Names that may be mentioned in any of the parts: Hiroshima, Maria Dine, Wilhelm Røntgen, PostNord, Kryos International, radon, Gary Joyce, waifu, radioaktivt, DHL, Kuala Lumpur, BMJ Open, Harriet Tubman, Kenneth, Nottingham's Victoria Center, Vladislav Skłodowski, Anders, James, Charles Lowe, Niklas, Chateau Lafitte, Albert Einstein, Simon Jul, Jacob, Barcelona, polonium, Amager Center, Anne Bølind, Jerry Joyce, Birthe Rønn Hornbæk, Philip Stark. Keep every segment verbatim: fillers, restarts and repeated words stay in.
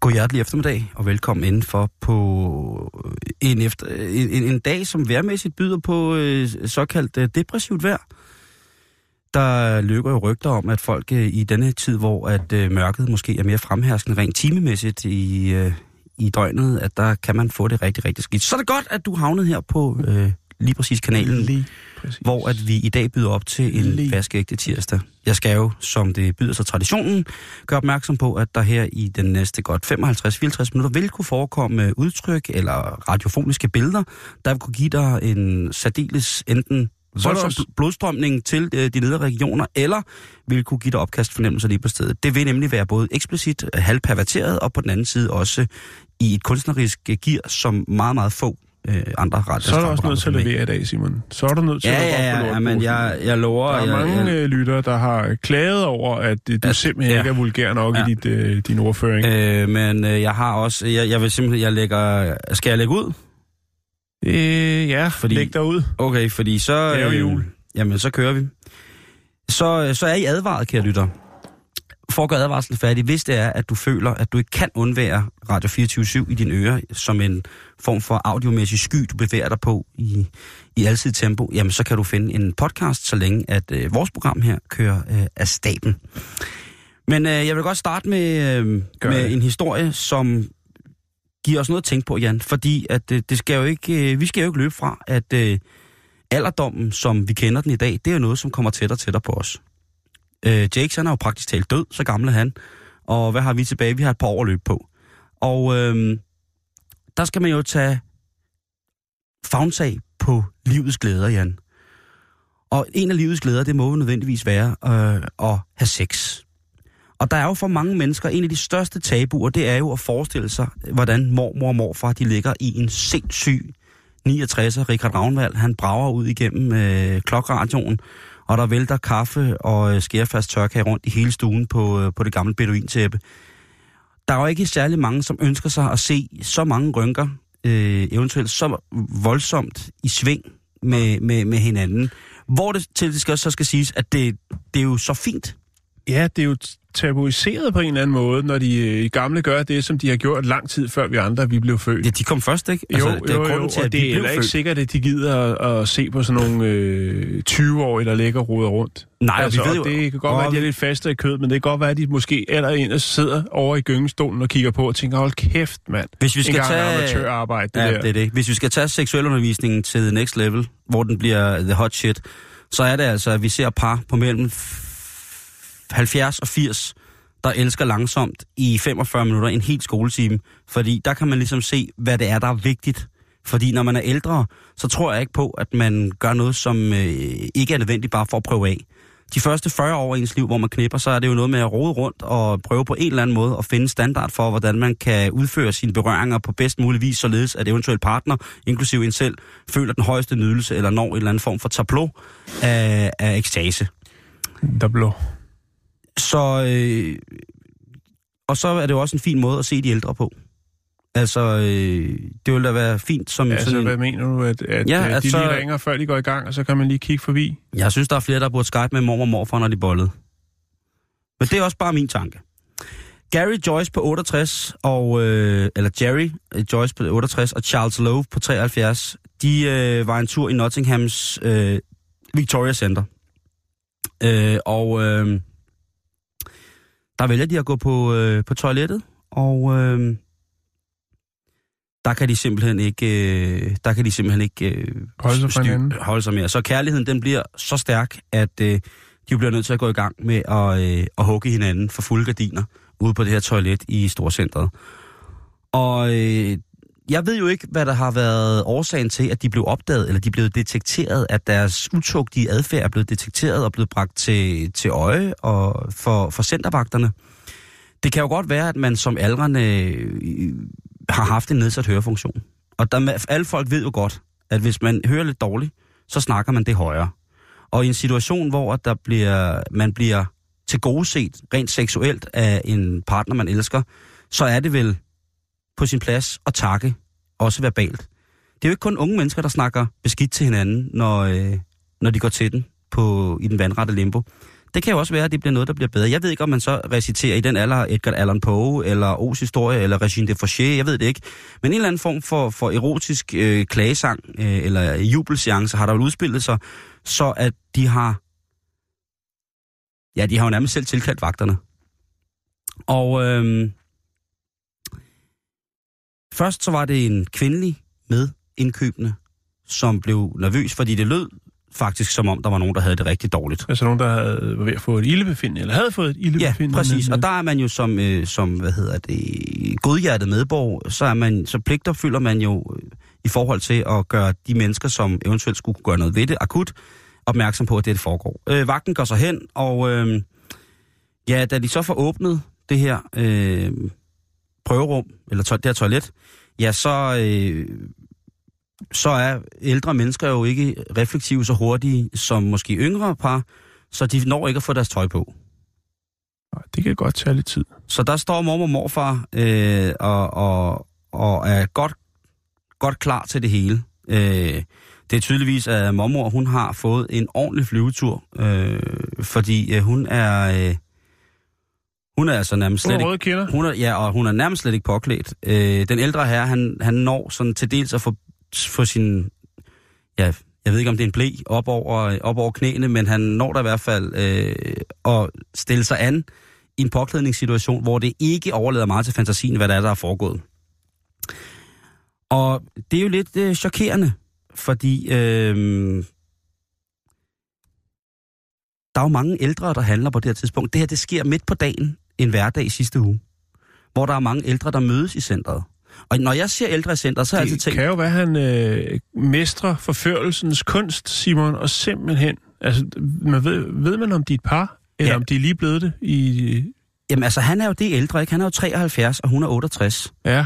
God hjertelig eftermiddag, og velkommen indenfor på en, efter, en, en dag, som vejrmæssigt byder på øh, såkaldt øh, depressivt vejr. Der løber jo rygter om, at folk øh, i denne tid, hvor at øh, mørket måske er mere fremherskende rent timemæssigt i, øh, i døgnet, at der kan man få det rigtig, rigtig skidt. Så er det godt, at du havnede her på øh, lige præcis kanalen, lige præcis. Hvor at vi i dag byder op til en lige. Vaskeægte tirsdag. Jeg skal jo, som det byder sig traditionen, gøre opmærksom på, at der her i den næste godt femoghalvtreds til fireogtres minutter vil kunne forekomme udtryk eller radiofoniske billeder, der vil kunne give dig en særdeles enten voldsom blodstrømning til de nedre regioner, eller vil kunne give dig opkastfornemmelser lige på stedet. Det vil nemlig være både eksplicit, halvperverteret, og på den anden side også i et kunstnerisk gear, som meget, meget få andre ret. Så er du også nødt til at levere i dag, Simon. Så er du nødt til ja, at levere ja, ja, ja, men jeg, jeg lover... Der er jeg, mange jeg... lyttere, der har klaget over, at du ja, simpelthen ja. ikke er vulgær nok ja. i dit, øh, din ordføring. Øh, men øh, jeg har også... Jeg, jeg vil simpelthen... Jeg lægger... Skal jeg lægge ud? Øh, ja, fordi, læg dig ud. Okay, fordi så... Det er jo jul. Jamen, så kører vi. Så, så er I advaret, kære lytter. For at gøre advarslen færdig, hvis det er, at du føler, at du ikke kan undvære Radio fireogtyve syv i dine ører, som en form for audiomæssig sky, du bevæger dig på i, i altid tempo, jamen så kan du finde en podcast, så længe at øh, vores program her kører øh, af staben. Men øh, jeg vil godt starte med, øh, med en historie, som giver os noget at tænke på, Jan, fordi at, øh, det skal jo ikke, øh, vi skal jo ikke løbe fra, at øh, alderdommen, som vi kender den i dag, det er jo noget, som kommer tættere og tættere på os. Jackson han er jo praktisk talt død, så gammel er han. Og hvad har vi tilbage? Vi har et par år løb på. Og øhm, der skal man jo tage favntag på livets glæder, Jan. Og en af livets glæder, det må jo nødvendigvis være øh, at have sex. Og der er jo for mange mennesker, en af de største tabuer, det er jo at forestille sig, hvordan mormor og morfar, de ligger i en sindssyg niogtresser. Richard Ravnvald, han brager ud igennem øh, klokradioen. Og der vælter kaffe og skærefast tørkage rundt i hele stuen på, på det gamle beduintæppe. Der er jo ikke særlig mange, som ønsker sig at se så mange rynker, øh, eventuelt så voldsomt i sving med, med, med hinanden. Hvor det til det skal, så skal siges, at det, det er jo så fint. Ja, det er jo tabuiseret på en eller anden måde, når de gamle gør det, som de har gjort lang tid før vi andre vi blev født. Ja, de kom først, ikke? Altså, jo, jo, jo, jo til, og det er heller ikke sikkert, at de gider at, at se på sådan nogle øh, tyve-årige, der ligger og roder rundt. Nej, altså, vi ved jo... Det kan godt være, at de er lidt fastere i kød, men det kan godt være, at de måske allerede sidder over i gyngestolen og kigger på og tænker, hold kæft, mand. Hvis vi skal en gang tage... amatørarbejde, det ja, der. Det er det. Hvis vi skal tage seksualundervisningen til the next level, hvor den bliver the hot shit, så er det altså, at vi ser par på mellem halvfjerds og firs, der elsker langsomt i femogfyrre minutter en hel skoletime. Fordi der kan man ligesom se, hvad det er, der er vigtigt. Fordi når man er ældre, så tror jeg ikke på, at man gør noget, som øh, ikke er nødvendigt bare for at prøve af. De første fyrre år i ens liv, hvor man knipper, så er det jo noget med at rode rundt og prøve på en eller anden måde at finde standard for, hvordan man kan udføre sine berøringer på bedst mulig vis, således at eventuelle partner, inklusive en selv, føler den højeste nydelse eller når en eller anden form for tableau af, af ekstase. Tableau. Så, øh, og så er det jo også en fin måde at se de ældre på. Altså, øh, det ville da være fint som... Ja, altså, hvad mener du, at, at, ja, at de så, lige ringer, før de går i gang, og så kan man lige kigge forbi? Jeg synes, der er flere, der burde Skype med mormor og morfar, når de bollede. Men det er også bare min tanke. Gary Joyce på otteogtres, og, øh, eller Jerry Joyce på otteogtres, og Charles Lowe på treoghalvfjerds, de øh, var en tur i Nottingham's øh, Victoria Center. Øh, og... Øh, Der vælger de at gå på, øh, på toilettet, og øh, der kan de simpelthen ikke, øh, der kan de simpelthen ikke øh, holde, sig styr, holde sig mere. Så kærligheden den bliver så stærk, at øh, de bliver nødt til at gå i gang med at, øh, at hugge hinanden for fulde gardiner ude på det her toilet i storcentret. Og øh, jeg ved jo ikke, hvad der har været årsagen til, at de blev opdaget, eller de blev detekteret, at deres utugtige adfærd er blevet detekteret og blevet bragt til, til øje og for, for centervagterne. Det kan jo godt være, at man som aldrende har haft en nedsat hørefunktion. Og der, alle folk ved jo godt, at hvis man hører lidt dårligt, så snakker man det højere. Og i en situation, hvor der bliver, man bliver tilgodeset rent seksuelt af en partner, man elsker, så er det vel på sin plads at takke, også verbalt. Det er jo ikke kun unge mennesker, der snakker beskidt til hinanden, når, øh, når de går til den på, i den vandrette limbo. Det kan jo også være, at det bliver noget, der bliver bedre. Jeg ved ikke, om man så reciterer i den alder Edgar Allan Poe, eller O's historie, eller Regine de Fauché, jeg ved det ikke. Men en eller anden form for, for erotisk øh, klagesang, øh, eller jubelseance har der jo udspillet sig, så at de har... Ja, de har jo nærmest selv tilkaldt vagterne. Og øh, først så var det en kvindelig medindkøbende, som blev nervøs, fordi det lød faktisk som om, der var nogen, der havde det rigtig dårligt. Altså nogen, der havde, var ved at få et ildebefindende, eller havde fået et ildebefindende. Ja, præcis. Og der er man jo som, øh, som hvad hedder det, godhjertet medborg, så er man, så pligtopfylder man jo øh, i forhold til at gøre de mennesker, som eventuelt skulle kunne gøre noget ved det, akut, opmærksom på, at det, det foregår. Øh, vagten går så hen, og øh, ja, da de så får åbnet det her øh, prøverum, eller to- det her toilet, ja, så... Øh, så er ældre mennesker jo ikke reflektive så hurtige som måske yngre par, så de når ikke at få deres tøj på. Det kan godt tage lidt tid. Så der står mor og morfar øh, og, og, og er godt, godt klar til det hele. Øh, det er tydeligvis, at mormor hun har fået en ordentlig flyvetur, øh, fordi øh, hun er... Øh, Hun er altså nærmest slet hun ikke... Hun er, ja, og hun er nærmest slet ikke påklædt. Øh, den ældre herre, han, han når sådan til dels at få, få sin... Ja, jeg ved ikke, om det er en ble op over, op over knæene, men han når der i hvert fald øh, at stille sig an i en påklædningssituation, hvor det ikke overlader meget til fantasien, hvad der er, der er foregået. Og det er jo lidt øh, chokerende, fordi... Øh, der er jo mange ældre, der handler på det her tidspunkt. Det her, det sker midt på dagen, en hverdag i sidste uge, hvor der er mange ældre, der mødes i centret. Og når jeg ser ældre i centret, så har jeg altid tænkt... Det kan jo være, han øh, mestrer forførelsens kunst, Simon, og simpelthen... Altså, man ved, ved man, om de er et par, eller ja. Om de er lige blevet det i... Jamen altså, han er jo det ældre, ikke? Han er jo treoghalvfjerds, og hun er otteogtres. Ja.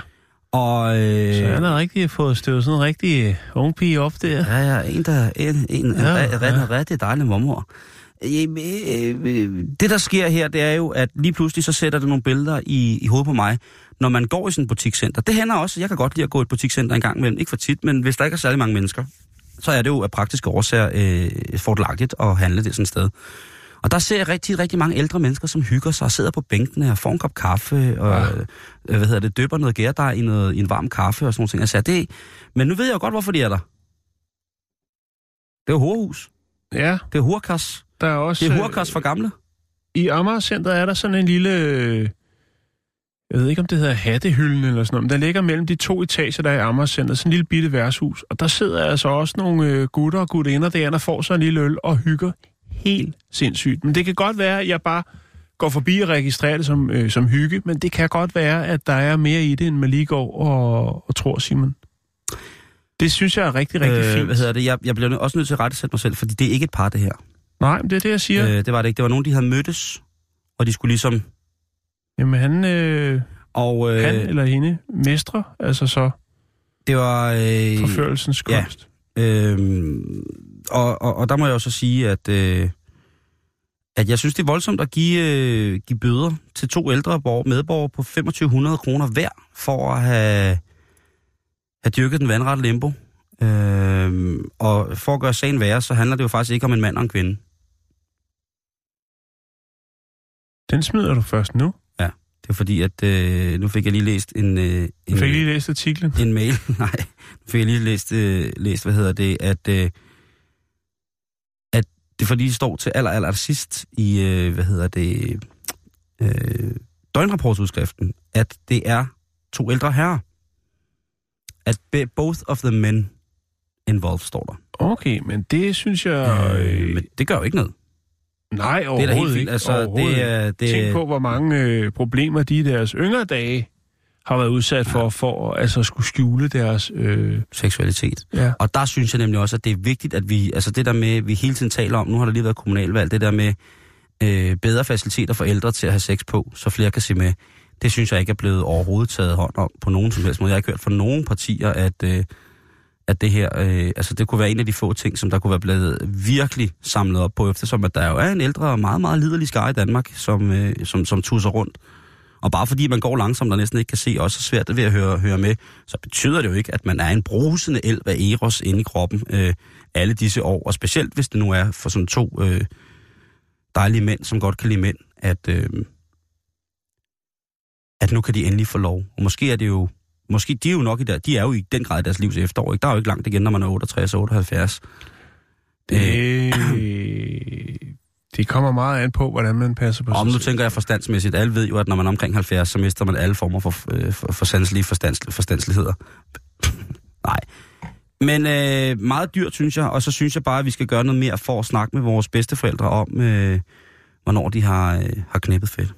Og, øh... Så han har rigtig fået støvet sådan en rigtig unge pige op der. Ja, ja, en, der en, en, ja, en, en, ja. en rigtig dejlig mormor. Det, der sker her, det er jo, at lige pludselig så sætter det nogle billeder i, i hovedet på mig, når man går i sådan et butikscenter. Det hænder også, jeg kan godt lide at gå i et butikscenter en gang imellem, ikke for tit, men hvis der ikke er særlig mange mennesker, så er det jo af praktiske årsager øh, fordelagtigt at handle det sådan et sted. Og der ser jeg rigtig, rigtig mange ældre mennesker, som hygger sig og sidder på bænkene og får en kop kaffe, og ja. øh, hvad hedder det, dypper noget gærdej i, noget, i en varm kaffe og sådan nogle ting. Jeg sagde, det, men nu ved jeg jo godt, hvorfor de er der. Det er jo horehus. Ja. Det er horekass. Der er også, det er hurkast for gamle. I Amager Center er der sådan en lille, jeg ved ikke om det hedder hattehylden eller sådan noget, der ligger mellem de to etager, der er i Amager Center, sådan en lille bitte værtshus. Og der sidder altså også nogle gutter og gutinder der, der får sig en lille øl og hygger helt sindssygt. Men det kan godt være, at jeg bare går forbi og registrerer det som, øh, som hygge, men det kan godt være, at der er mere i det, end man lige går og, og tror, Simon. Det synes jeg er rigtig, rigtig øh, fint. Hvad hedder det? Jeg, jeg bliver også nødt til at rettesætte mig selv, fordi det er ikke et par, det her. Nej, det er det, jeg siger. Øh, det var det ikke. Det var nogen, de havde mødtes, og de skulle ligesom... Jamen, han, øh, og, øh, han eller hende mestre, altså så... Det var... Øh, forførelsens kunst. Ja, øh, og, og, og der må jeg også sige, at, øh, at jeg synes, det er voldsomt at give, øh, give bøder til to ældre medborgere på to tusind fem hundrede kroner hver, for at have, have dyrket den vandrette limbo. Øhm, og for at gøre sagen værre, så handler det jo faktisk ikke om en mand og en kvinde. Den smider du først nu? Ja, det er fordi, at øh, nu fik jeg lige læst en... Øh, en fik lige læst artiklen? En mail, nej. Nu fik jeg lige læst, øh, læst hvad hedder det, at, øh, at det fordi, det står til aller, aller sidst i, øh, hvad hedder det, øh, døgnrapportsudskriften, at det er to ældre herrer. At both of the men involved, står der. Okay, men det synes jeg... Øh, men det gør jo ikke noget. Nej, overhovedet det er helt ikke. Altså, overhovedet. Det er, det... Tænk på, hvor mange øh, problemer de i deres yngre dage har været udsat for, ja. for at altså, skulle skjule deres... Øh... seksualitet. Ja. Og der synes jeg nemlig også, at det er vigtigt, at vi... Altså det der med, vi hele tiden taler om, nu har der lige været kommunalvalg, det der med øh, bedre faciliteter for ældre til at have sex på, så flere kan se med, det synes jeg ikke er blevet overhovedet taget hånd om på nogen som helst måde. Jeg har ikke hørt fra nogen partier, at... Øh, at det her, øh, altså det kunne være en af de få ting, som der kunne være blevet virkelig samlet op på, eftersom at der jo er en ældre og meget, meget liderlig skare i Danmark, som, øh, som, som tusser rundt. Og bare fordi man går langsomt og næsten ikke kan se, og så svært ved at høre, høre med, så betyder det jo ikke, at man er en brusende elv af eros inde i kroppen øh, alle disse år. Og specielt hvis det nu er for sådan to øh, dejlige mænd, som godt kan lide mænd, at, øh, at nu kan de endelig få lov. Og måske er det jo Måske, de er jo nok i der, de er jo i den grad i deres livs efterår, ikke? Der er jo ikke langt igen, når man er otteogtres og otteoghalvfjerds. Det, det kommer meget an på, hvordan man passer på sig. Om nu tænker jeg forstandsmæssigt. Alle ved jo, at når man er omkring halvfjerds, så mister man alle former for, for, for sanselige forstands, forstandsligheder. Nej. Men øh, meget dyrt, synes jeg. Og så synes jeg bare, at vi skal gøre noget mere for at snakke med vores bedsteforældre om, øh, hvornår de har, øh, har knippet fedt.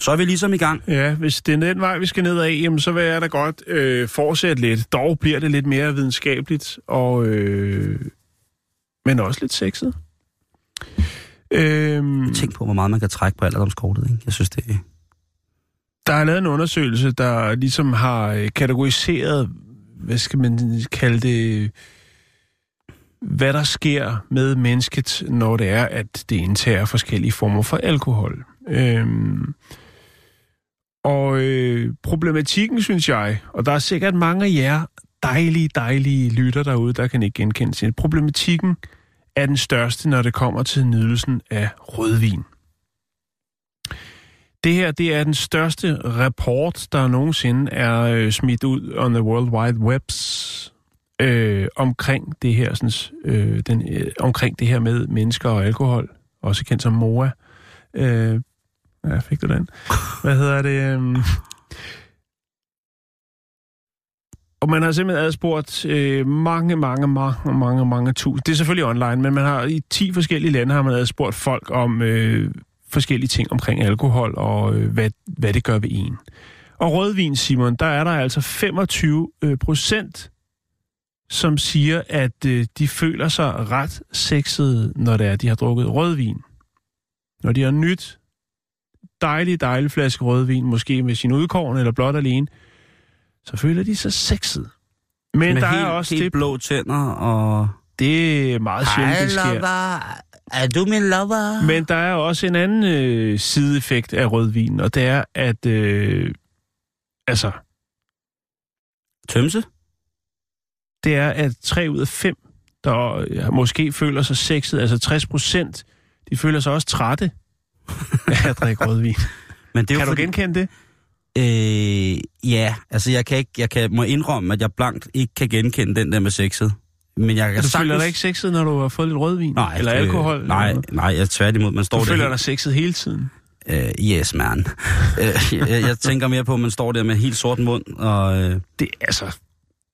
Så er vi ligesom i gang. Ja, hvis det er den vej, vi skal ned af, jamen, så vil jeg da godt øh, fortsætte lidt. Dog bliver det lidt mere videnskabeligt, og, øh, men også lidt sexet. Øhm, Tænk på, hvor meget man kan trække på alderdomskortet, ikke? Jeg synes, det er... Der er lavet en undersøgelse, der ligesom har kategoriseret, hvad skal man kalde det, hvad der sker med mennesket, når det er, at det indtager forskellige former for alkohol. Øhm, Og øh, problematikken, synes jeg, og der er sikkert mange af jer dejlige, dejlige lytter derude, der kan ikke genkende sig. Problematikken er den største, når det kommer til nydelsen af rødvin. Det her, det er den største rapport, der nogensinde er øh, smidt ud on the World Wide Webs øh, omkring, det her, sådan, øh, den, øh, omkring det her med mennesker og alkohol, også kendt som MOA. Øh, Ja, fik du den? Hvad hedder det? Og man har simpelthen adspurgt øh, mange, mange, mange, mange, mange tusind. Det er selvfølgelig online, men man har i ti forskellige lande har man adspurgt folk om øh, forskellige ting omkring alkohol og øh, hvad, hvad det gør ved en. Og rødvin, Simon, der er der altså femogtyve procent, som siger, at øh, de føler sig ret sexede, når det er, de har drukket rødvin. Når de har nyt dejlig, dejlig flaske rødvin, måske med sin udkorn eller blot alene, så føler de sig sexet. Men med der helt, er også det blå tænder, og... Det er meget sjældent, det sker. Er du min lover? Men der er også en anden øh, sideeffekt af rødvin, og det er, at... Øh, altså... Tømse? Det er, at tre ud af fem, der øh, måske føler sig sexet, altså tres procent, de føler sig også trætte. Jeg drikker rødvin. Men det er kan jo fordi... du genkende det? Øh, ja, altså jeg kan ikke, jeg kan må indrømme, at jeg blankt ikke kan genkende den der med sexet. Men jeg kan du sagtens... føler dig ikke sexet, når du har fået lidt rødvin? Nej, eller øh, alkohol? Nej, eller nej, jeg tværtimod. Man står du der føler helt... dig sexet hele tiden? Øh, yes, man. jeg, jeg tænker mere på, at man står der med helt sort mund. Og, øh... Det er altså...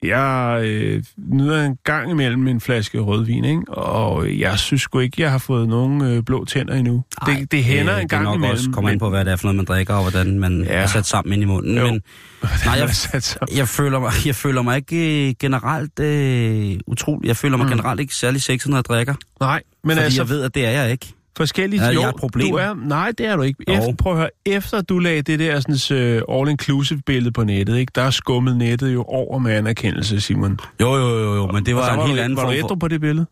Jeg øh, nyder en gang imellem en flaske rødvin, ikke? Og jeg synes sgu ikke, jeg har fået nogen øh, blå tænder endnu. Ej, det, det hænder øh, en gang imellem. Det nok også kommer ind på, hvad det er for noget, man drikker, og hvordan man ja. er sat sammen ind i munden. Jo, men, nej, jeg, jeg, føler mig, jeg føler mig ikke øh, generelt øh, utrolig. Jeg føler mig mm. generelt ikke særlig sexet, når jeg drikker. Nej, men fordi altså... jeg ved, at det er jeg ikke. Forskellige ja, jo, du er nej, det er du ikke. Efter, prøv at høre, efter du lagde det der sådan uh, all-inclusive billede på nettet, ikke? Der skummede nettet jo over med anerkendelse, Simon. Jo, jo, jo, jo men det var, var en var helt du, anden form for... Var du ædru på det billede?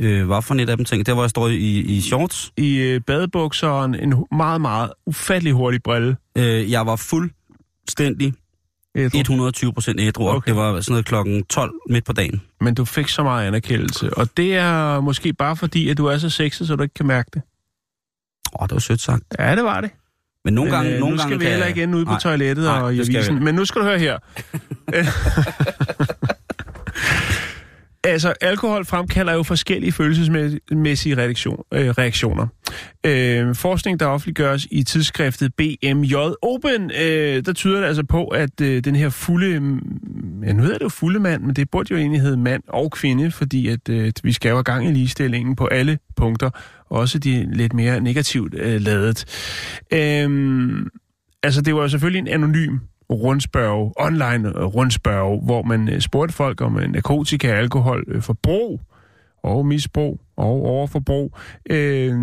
Øh, hvad for net af dem ting? Det var, jeg stod i, i shorts. I øh, badebukser og en, en meget, meget ufattelig hurtig brille. Øh, jeg var fuldstændig hundrede og tyve procent ædru, og okay. Det var sådan noget klokken tolv midt på dagen. Men du fik så meget anerkendelse, og det er måske bare fordi, at du er så sexet, så du ikke kan mærke det. Åh, oh, det var sødt sagt. Ja, det var det. Men nogle gange... Øh, nogle nu skal gange vi heller ikke ende ude på nej, toilettet nej, og i avisen, men nu skal du høre her. Altså, alkohol fremkalder jo forskellige følelsesmæssige reaktioner. Øh, forskning, der offentliggøres i tidsskriftet B M J Open, øh, der tyder det altså på, at øh, den her fulde... Ja, nu hedder det jo fulde mand, men det burde jo egentlig hedde mand og kvinde, fordi at, øh, vi skal jo have gang i ligestillingen på alle punkter. Også de lidt mere negativt øh, ladet. Øh, altså, det var jo selvfølgelig en anonym rundspørge, online rundspørge, hvor man spurgte folk om narkotika, alkohol, forbrug og misbrug og overforbrug. Øh,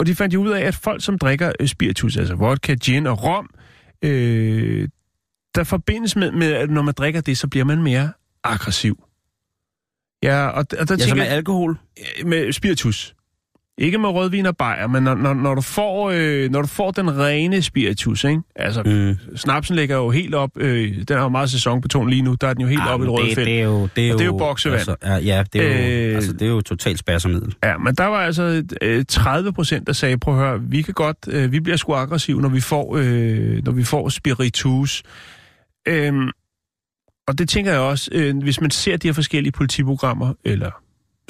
og de fandt jo ud af, at folk, som drikker spiritus, altså vodka, gin og rom, øh, der forbindes med, med, at når man drikker det, så bliver man mere aggressiv. Ja, og, og der ja, tænker med alkohol? Med spiritus. Ikke med rødvin og bajer, men når, når, når, du får, øh, når du får den rene spiritus, ikke? Altså, mm. snapsen ligger jo helt op. Øh, den har jo meget sæsonbeton lige nu. Der er den jo helt ah, op i det røde felt. Det er jo, det er jo, det er jo boksevand. Altså, ja, det er jo, øh, altså, det er jo totalt spærsomiddel. Ja, men der var altså øh, tredive procent, der sagde, prøv at høre, vi kan godt, øh, vi bliver sgu aggressive, når vi får, øh, når vi får spiritus. Øh, og det tænker jeg også, øh, hvis man ser de her forskellige politiprogrammer, eller...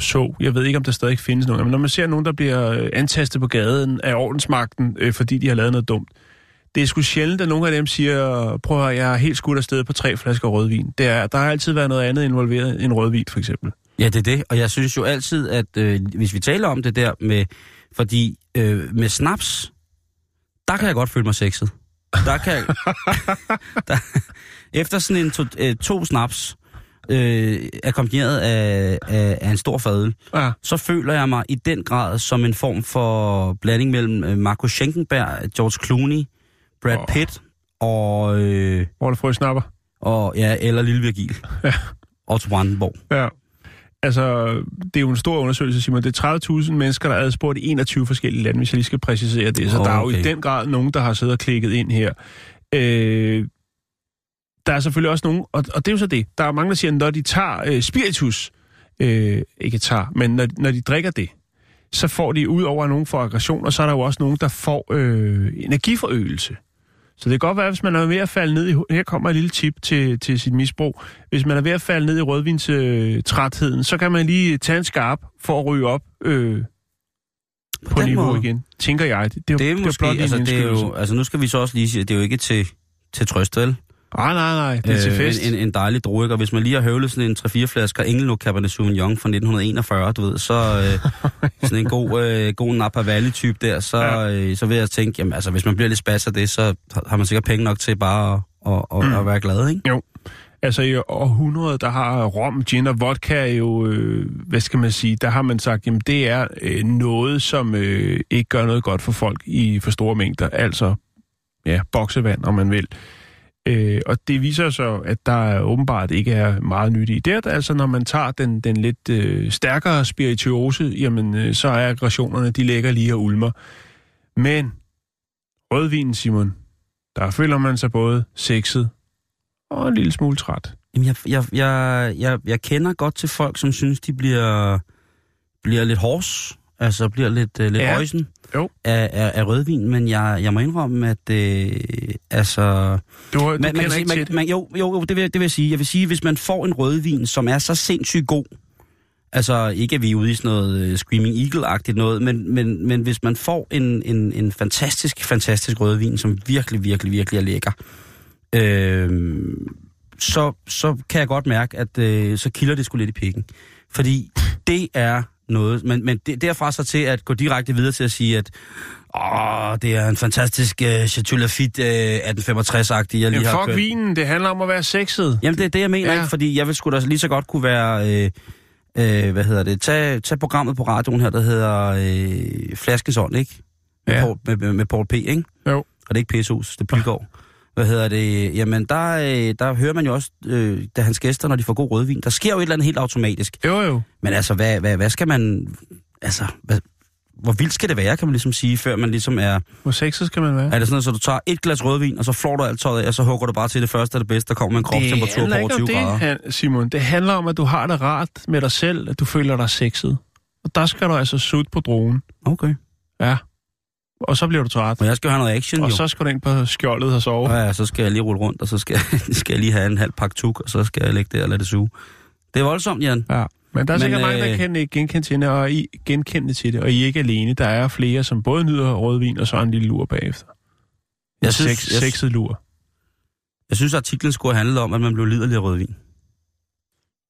Så, jeg ved ikke, om der stadig findes nogen, men når man ser nogen, der bliver antastet på gaden af ordensmagten, øh, fordi de har lavet noget dumt, det er sgu sjældent, at nogle af dem siger, prøv at høre, jeg er helt skudt afsted på tre flasker rødvin. Det er, der har altid været noget andet involveret end rødvin, for eksempel. Ja, det er det, og jeg synes jo altid, at øh, hvis vi taler om det der med, fordi øh, med snaps, der kan jeg godt føle mig sexet. Der kan jeg, der, efter sådan en to, øh, to snaps, Øh, er kombineret af, af, af en stor fadøl, ja. Så føler jeg mig i den grad som en form for blanding mellem Marcus Schenkenberg, George Clooney, Brad oh. Pitt og... Øh, Orlefrøsnapper. Og, ja, eller Lille Virgil. Ja. Og Tuanborg. Ja. Altså, det er jo en stor undersøgelse, Simon. Det er tredive tusind mennesker, der er adspurgt i enogtyve forskellige lande, hvis jeg lige skal præcisere det. Så okay. Der er jo i den grad nogen, der har siddet og klikket ind her. Øh... Der er selvfølgelig også nogen, og, og det er jo så det. Der er mange, der siger, at når de tager øh, spiritus, øh, ikke tager, men når, når de drikker det, så får de ud over nogen for aggression, og så er der jo også nogen, der får øh, energiforøgelse. Så det kan godt være, hvis man er ved at falde ned i... Her kommer et lille tip til, til sit misbrug. Hvis man er ved at falde ned i rødvinstrætheden, øh, så kan man lige tage en skarp for at ryge op øh, på, på niveau måde. Igen. Tænker jeg. Det, det, det er jo måske, blot altså, en det er jo, altså nu skal vi så også lige sige, at det er jo ikke til, til trøst, vel? Nej, nej, nej. Det er til fest. Øh, en, en dejlig druk, og hvis man lige har høvlet sådan en tre fire flasker Engelno Cabernet Sauvignon fra nitten enogfyrre, du ved, så øh, sådan en god, øh, god Napa Valley-type der, så, ja. øh, så vil jeg tænke, jamen altså, hvis man bliver lidt spas af det, så har man sikkert penge nok til bare at, at, at, mm. at være glad, ikke? Jo. Altså i århundredet, der har rom, gin og vodka jo, øh, hvad skal man sige, der har man sagt, jamen det er øh, noget, som øh, ikke gør noget godt for folk i for store mængder, altså ja, boksevand, om man vil. Øh, og det viser så, at der åbenbart ikke er meget nyt i det. Altså, når man tager den, den lidt øh, stærkere spirituose, jamen, øh, så er aggressionerne, de ligger lige og ulmer. Men rødvinen, Simon, der føler man sig både sexet og en lille smule træt. Jamen, jeg, jeg, jeg, jeg, jeg kender godt til folk, som synes, de bliver, bliver lidt hårs, altså bliver lidt, øh, lidt ja. Øjsen af, af, af rødvin, men jeg, jeg må indrømme, at øh, altså... Du, du man, kender man sige, ikke man, til det. Man, jo, jo, jo det, vil, det vil jeg sige. Jeg vil sige, hvis man får en rødvin, som er så sindssygt god, altså ikke at vi er ude i sådan noget Screaming Eagle-agtigt noget, men, men, men hvis man får en, en, en fantastisk, fantastisk rødvin, som virkelig, virkelig, virkelig er lækker, øh, så, så kan jeg godt mærke, at øh, så kilder det sgu lidt i pikken. Fordi det er... noget, men, men derfra så til at gå direkte videre til at sige, at åh, det er en fantastisk uh, Chateau Lafitte uh, atten femogtres-agtig, jeg lige jamen, har fuck kørt. Vinen, det handler om at være sexet. Jamen, det er det, jeg mener, ja. Ikke? Fordi jeg vil sgu da lige så godt kunne være, øh, øh, hvad hedder det, tag, tag programmet på radioen her, der hedder øh, Flaskesånd, ikke? Med, ja. Poul, med, med Poul P, ikke? Jo. Og det er ikke P S O's, det er Plygaard. Hvad hedder det? Jamen, der, øh, der hører man jo også, øh, da hans gæster, når de får god rødvin, der sker jo et eller andet helt automatisk. Jo, jo. Men altså, hvad, hvad, hvad skal man... Altså, hvad, hvor vildt skal det være, kan man ligesom sige, før man ligesom er... Hvor sexet skal man være? Er det sådan noget, så du tager et glas rødvin, og så flår du alt tøjet af, og så hugger du bare til det første af det bedste, der kommer med en kropstemperatur på over tyve grader. Det, Simon. Det handler om, at du har det rart med dig selv, at du føler dig sexet. Og der skal du altså sutte på drogen. Okay. Ja. Og så bliver du træt. Men jeg skal have noget action, og jo. Så skal du ind på skjoldet og sove. Ja, så skal jeg lige rulle rundt, og så skal, skal jeg lige have en halv pakke tuk, og så skal jeg lægge det og lade det suge. Det er voldsomt, Jan. Ja. Men der er sikkert mange, der kan genkende til det, og I genkende til det, og I ikke alene. Der er flere, som både nyder rødvin, og så en lille lur bagefter. Jeg synes, Seks, jeg, sexet lur. Jeg synes, artiklen skulle handle om, at man blev liderlig af rødvin.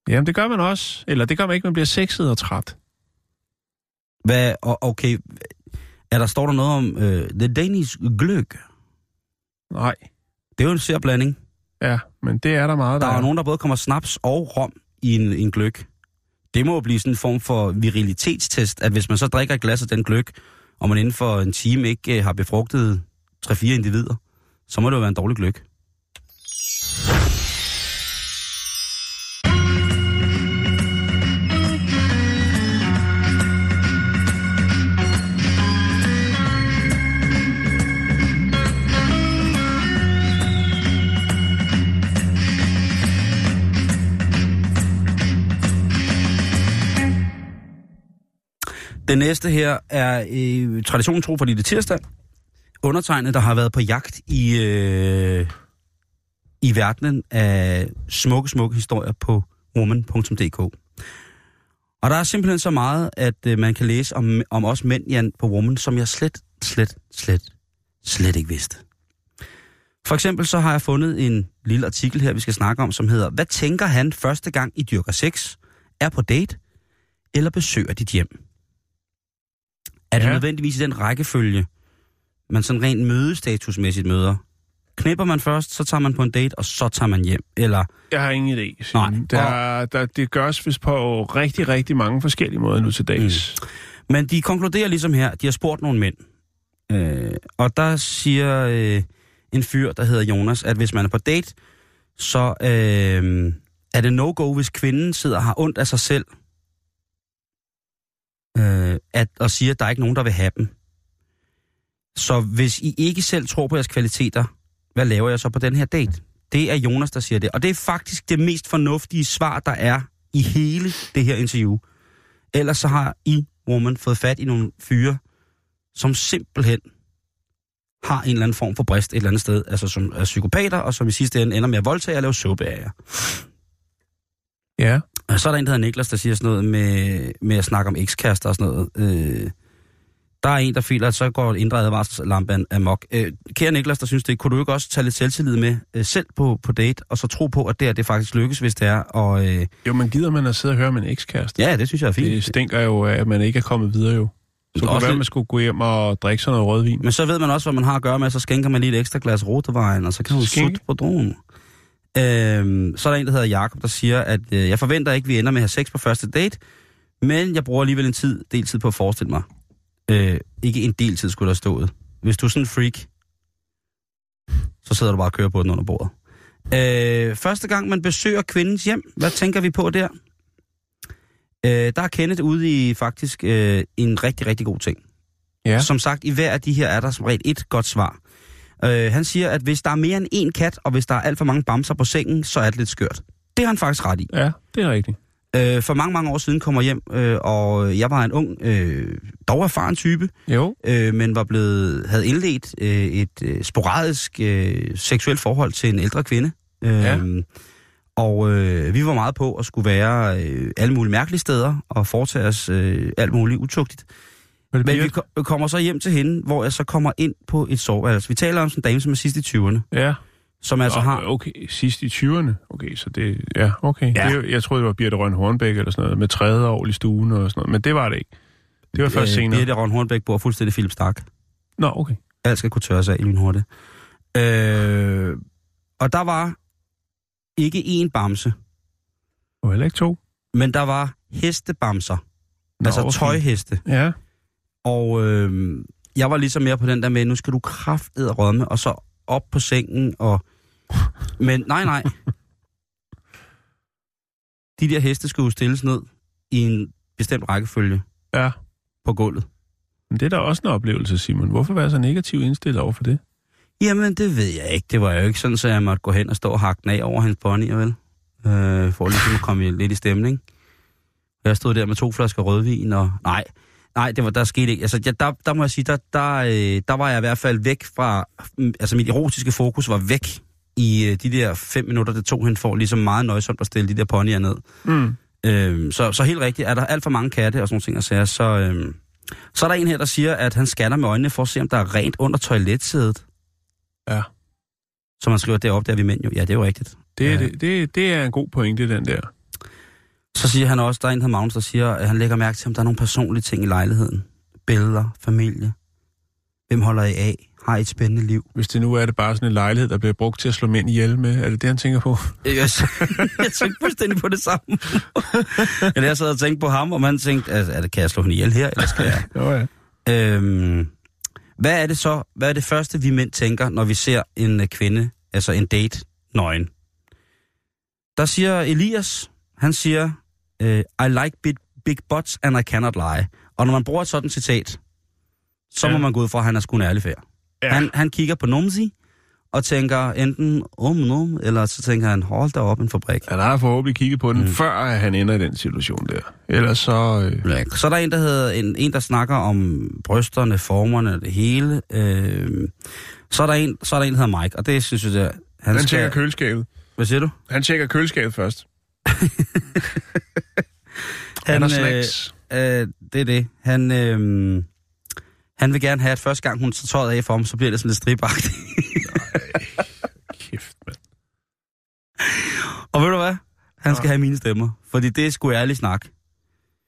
Jamen, det gør man også. Eller det gør man ikke, man bliver sexet og træt. Hvad, okay, er der, står der noget om øh, The Danish gløgg? Nej. Det er jo en sær blanding. Ja, men det er der meget. Der, der er, er nogen, der både kommer snaps og rom i en, en gløgg. Det må jo blive sådan en form for virilitetstest, at hvis man så drikker et glas af den gløgg, og man inden for en time ikke har befrugtet tre-fire individer, så må det jo være en dårlig gløgg. Den næste her er øh, traditionen tro for lille tirsdag. Undertegnet, der har været på jagt i, øh, i verdenen af smukke, smukke historier på woman punktum d k. Og der er simpelthen så meget, at øh, man kan læse om, om os mænd, Jan, på Woman, som jeg slet, slet, slet, slet ikke vidste. For eksempel så har jeg fundet en lille artikel her, vi skal snakke om, som hedder, hvad tænker han første gang I dyrker sex? Er på date? Eller besøger dit hjem? Er det ja. nødvendigvis i den rækkefølge, man sådan rent mødestatusmæssigt møder? Knipper man først, så tager man på en date, og så tager man hjem, eller? Jeg har ingen idé. Nej. Der, der, det gøres vist på rigtig, rigtig mange forskellige måder nu til dags. Mm. Men de konkluderer ligesom her, de har spurgt nogle mænd. Øh, og der siger øh, en fyr, der hedder Jonas, at hvis man er på date, så øh, er det no-go, hvis kvinden sidder og har ondt af sig selv. Uh, at, og siger, at der er ikke nogen, der vil have dem. Så hvis I ikke selv tror på jeres kvaliteter, hvad laver jeg så på den her date? Det er Jonas, der siger det. Og det er faktisk det mest fornuftige svar, der er i hele det her interview. Ellers så har I, Woman, fået fat i nogle fyre, som simpelthen har en eller anden form for brist et eller andet sted, altså som er psykopater, og som i sidste ende ender med at voldtage og lave suppe af jer. Ja. Og så er der en, der hedder Niklas, der siger sådan noget med, med at snakke om ekskærester og sådan noget. Øh, der er en, der filer, at så går indre advarselslampen amok. Øh, kære Niklas, der synes det, kunne du ikke også tage lidt selvtillid med øh, selv på, på date, og så tro på, at det, at det faktisk lykkes, hvis det er. Og, øh, jo, man gider man at sidde og høre om en ekskæreste. Ja, det synes jeg er fint. Det stinker jo, at man ikke er kommet videre jo. Så det kunne være, at man skulle gå hjem og drikke sådan noget rødvin. Men så ved man også, hvad man har at gøre med, så skænker man lige et ekstra glas rotevejen, og så kan man sutte på dronen. Øhm, så er der en, der hedder Jacob, der siger, at øh, jeg forventer ikke, vi ender med at have sex på første date, men jeg bruger alligevel en tid, deltid på at forestille mig. Øh, ikke en deltid skulle der stået. Hvis du er sådan en freak, så sidder du bare og kører på den under bordet. Øh, første gang, man besøger kvindens hjem, hvad tænker vi på der? Øh, der er Kenneth ude i faktisk øh, en rigtig, rigtig god ting. Ja. Som sagt, i hver af de her er der som regel et godt svar. Uh, han siger, at hvis der er mere end én kat, og hvis der er alt for mange bamser på sengen, så er det lidt skørt. Det har han faktisk ret i. Ja, det er rigtigt. Uh, for mange, mange år siden kom jeg hjem, uh, og jeg var en ung, uh, dog erfaren type, jo. Uh, men var blevet, havde indledt uh, et uh, sporadisk uh, seksuelt forhold til en ældre kvinde. Uh, ja. Og uh, vi var meget på at skulle være uh, alle mulige mærkelige steder, og foretage os uh, alt muligt utugtigt. Men vi ko- kommer så hjem til hende, hvor jeg så kommer ind på et soveværelse. Altså, vi taler om sådan en dame, som er sidst i tyverne. Ja. Som altså oh, har... Okay, sidst i tyverne? Okay, så det... Ja, okay. Ja. Det, jeg troede, det var Birthe Rønn Hornbæk eller sådan noget, med tredje år i stuen og sådan noget. Men det var det ikke. Det var først øh, senere. Birthe Rønn Hornbæk bor fuldstændig Philip Stark. Nå, okay. Alt skal kunne tørres af i min hurte. Øh, og der var ikke én bamse. Og heller ikke to. Men der var hestebamser. Nå, altså okay. Tøjheste. Ja. Og øh, jeg var ligesom mere på den der med, nu skal du kraftedme rømme, og så op på sengen, og... Men nej, nej. De der heste skulle stilles ned i en bestemt rækkefølge. Ja. På gulvet. Men det er da også en oplevelse, Simon. Hvorfor være så negativ indstillet over for det? Jamen, det ved jeg ikke. Det var jo ikke sådan, så jeg måtte gå hen og stå og hakke den af over hans ponnier, vel? Øh, for ligesom at komme lidt i stemning. Jeg stod der med to flasker rødvin, og... Nej. Nej, det var, der skete ikke. Altså, ja, der, der må jeg sige, der, der, øh, der var jeg i hvert fald væk fra... Altså, mit erotiske fokus var væk i øh, de der fem minutter, det tog hende for ligesom meget nøjsomt at stille de der ponyer ned. Mm. Øhm, så, så helt rigtigt, er der alt for mange katte og sådan nogle ting at sige, så, øhm, så er der en her, der siger, at han scanner med øjnene for at se, om der er rent under toiletsædet. Ja. Så man skriver, deroppe, der er vi mænd jo. Ja, det er jo rigtigt. Det er, ja. det, det, det er en god pointe, den der. Så siger han også, der er en her, Magnus, der siger, at han lægger mærke til, om der er nogle personlige ting i lejligheden. Billeder, familie. Hvem holder I af? Har I et spændende liv? Hvis det nu er det bare sådan en lejlighed, der bliver brugt til at slå mænd ihjel med, er det det, han tænker på? Yes. Jeg tænkte fuldstændig på det samme. Eller jeg sad og tænkte på ham, og man tænkte, altså, kan jeg slå hende ihjel her, eller skal jeg? Jo, ja. øhm, hvad er det så? Hvad er det første, vi mænd tænker, når vi ser en kvinde, altså en date, nøgen? Der siger Elias, han siger, I like big, big butts and I cannot lie. Og når man bruger et sådan citat, så ja. må man gå ud fra, at han er sgu en ærlig færd. Ja. Han, han kigger på numsi og tænker enten om oh, num, eller så tænker han, hold da op en fabrik. Han har forhåbentlig kigget på den, mm. før han ender i den situation der. Ellers så... Øh... Så er der en der, hedder, en, en, der snakker om brysterne, formerne og det hele. Øh... Så, er der en, så er der en, der hedder Mike, og det synes jeg... Der, han han skal... tjekker køleskabet. Hvad siger du? Han tjekker køleskabet først. han, han er slags. Øh, øh, det er det. Han... Øh... Han vil gerne have, at første gang hun tager tøjet af for ham, så bliver det sådan lidt stribagtigt. Nej, kæft, mand. Og ved du hvad? Han ja. skal have mine stemmer, fordi det er sgu ærlig snak.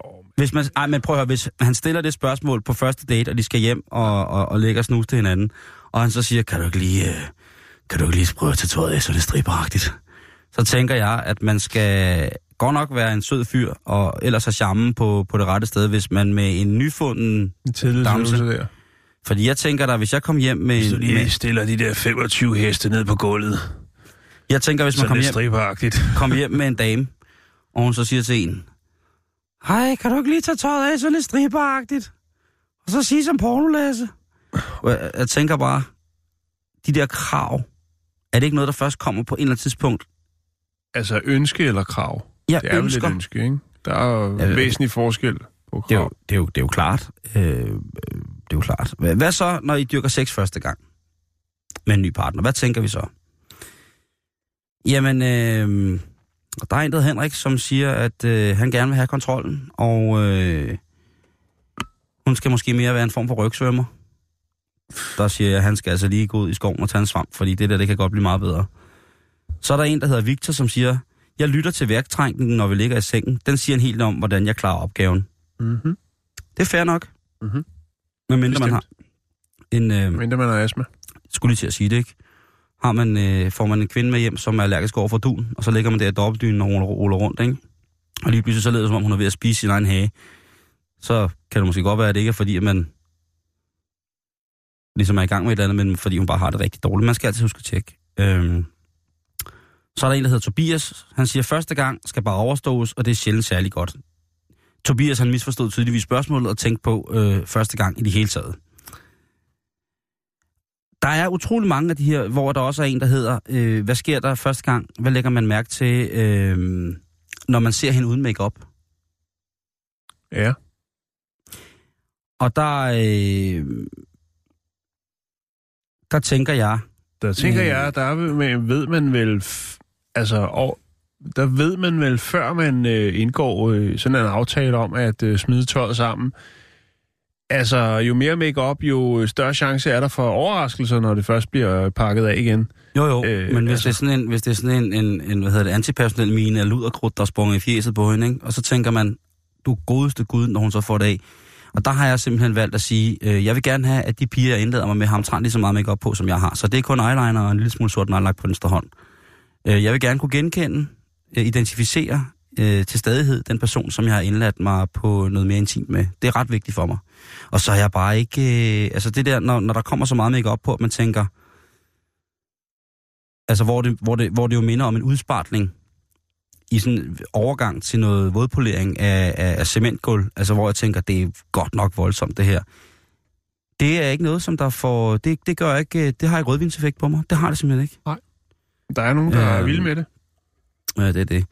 Oh, hvis man, ej, men prøv at høre, hvis han stiller det spørgsmål på første date, og de skal hjem og, og, og lægge og snuse til hinanden, og han så siger, kan du ikke lige, kan du ikke lige prøve at tage tøjet af, så er det stribagtigt. Så tænker jeg, at man skal godt nok være en sød fyr, og ellers have charmen på, på det rette sted, hvis man med en nyfunden damse. Fordi jeg tænker da, hvis jeg kom hjem med... Så de stiller de der femogtyve heste ned på gulvet. Jeg tænker, hvis man kom hjem, kom hjem med en dame, og hun så siger til en, hej, kan du ikke lige tage tøjet af, så lidt striberagtigt? Og så sige som pornolæse. Jeg, jeg tænker bare, de der krav, er det ikke noget, der først kommer på et eller andet tidspunkt? Altså ønske eller krav? Jeg det er ønsker. jo lidt ønske, ikke? Der er ja, væsentlig forskel på krav. Det er jo, det er jo, det er jo klart. Øh, det er jo klart. Hvad så, når I dyrker sex første gang med en ny partner? Hvad tænker vi så? Jamen, øh, der er en, der hedder Henrik, som siger, at øh, han gerne vil have kontrollen, og øh, hun skal måske mere være en form for rygsvømmer. Der siger jeg, at han skal altså lige gå ud i skoven og tage en svamp, fordi det der, det kan godt blive meget bedre. Så er der en, der hedder Victor, som siger, jeg lytter til værktrængningen, når vi ligger i sengen. Den siger en helt om, hvordan jeg klarer opgaven. Mm-hmm. Det er fair nok. Mm-hmm. Men mindre man har en... Øh, mindre man har astma. Skulle lige til at sige det, ikke? Har man, øh, får man en kvinde med hjem, som er allergisk over for dun, og så ligger man der i dobbeltdynen og ruller, ruller rundt, ikke? Og lige pludselig så lyder det, som om hun er ved at spise sin egen hage. Så kan det måske godt være, at det ikke er fordi, at man ligesom er i gang med et eller andet, men fordi hun bare har det rigtig dårligt. Man skal altid huske at tjekke. Øh, Så er der en, der hedder Tobias. Han siger, første gang skal bare overstås, og det er sjældent særlig godt. Tobias, han misforstod tydeligvis spørgsmålet og tænkte på øh, første gang i det hele taget. Der er utrolig mange af de her, hvor der også er en, der hedder, øh, hvad sker der første gang? Hvad lægger man mærke til, øh, når man ser hende uden make-up? Ja. Og der, øh, der tænker jeg... Der tænker øh, jeg, der ved man vel... Altså, og der ved man vel, før man øh, indgår øh, sådan en aftale om at øh, smide tøjet sammen. Altså, jo mere make-up, jo større chance er der for overraskelser, når det først bliver pakket af igen. Jo, jo, øh, men hvis, altså, det er sådan en, hvis det er sådan en, en, en hvad hedder det, antipersonel mine af luderkrudt, der sprunget i fjeset på hende, ikke? Og så tænker man, du er godeste gud, når hun så får det af. Og der har jeg simpelthen valgt at sige, øh, jeg vil gerne have, at de piger, jeg indlader mig med, har omtrent lige så meget make-up på, som jeg har. Så det er kun eyeliner og en lille smule sort nylak på venstre hånd. Jeg vil gerne kunne genkende, identificere øh, til stadighed den person, som jeg har indladt mig på noget mere intimt med. Det er ret vigtigt for mig. Og så er jeg bare ikke... Øh, altså det der, når, når der kommer så meget make-up på, at man tænker... Altså hvor det, hvor, det, hvor det jo minder om en udspartning i sådan en overgang til noget vådpolering af, af, af cementgulv. Altså hvor jeg tænker, det er godt nok voldsomt det her. Det er ikke noget, som der får... Det, det gør ikke... Det har ikke rødvinseffekt på mig. Det har det simpelthen ikke. Nej. Der er nogen, der øh, er vilde med det. Ja, det er det.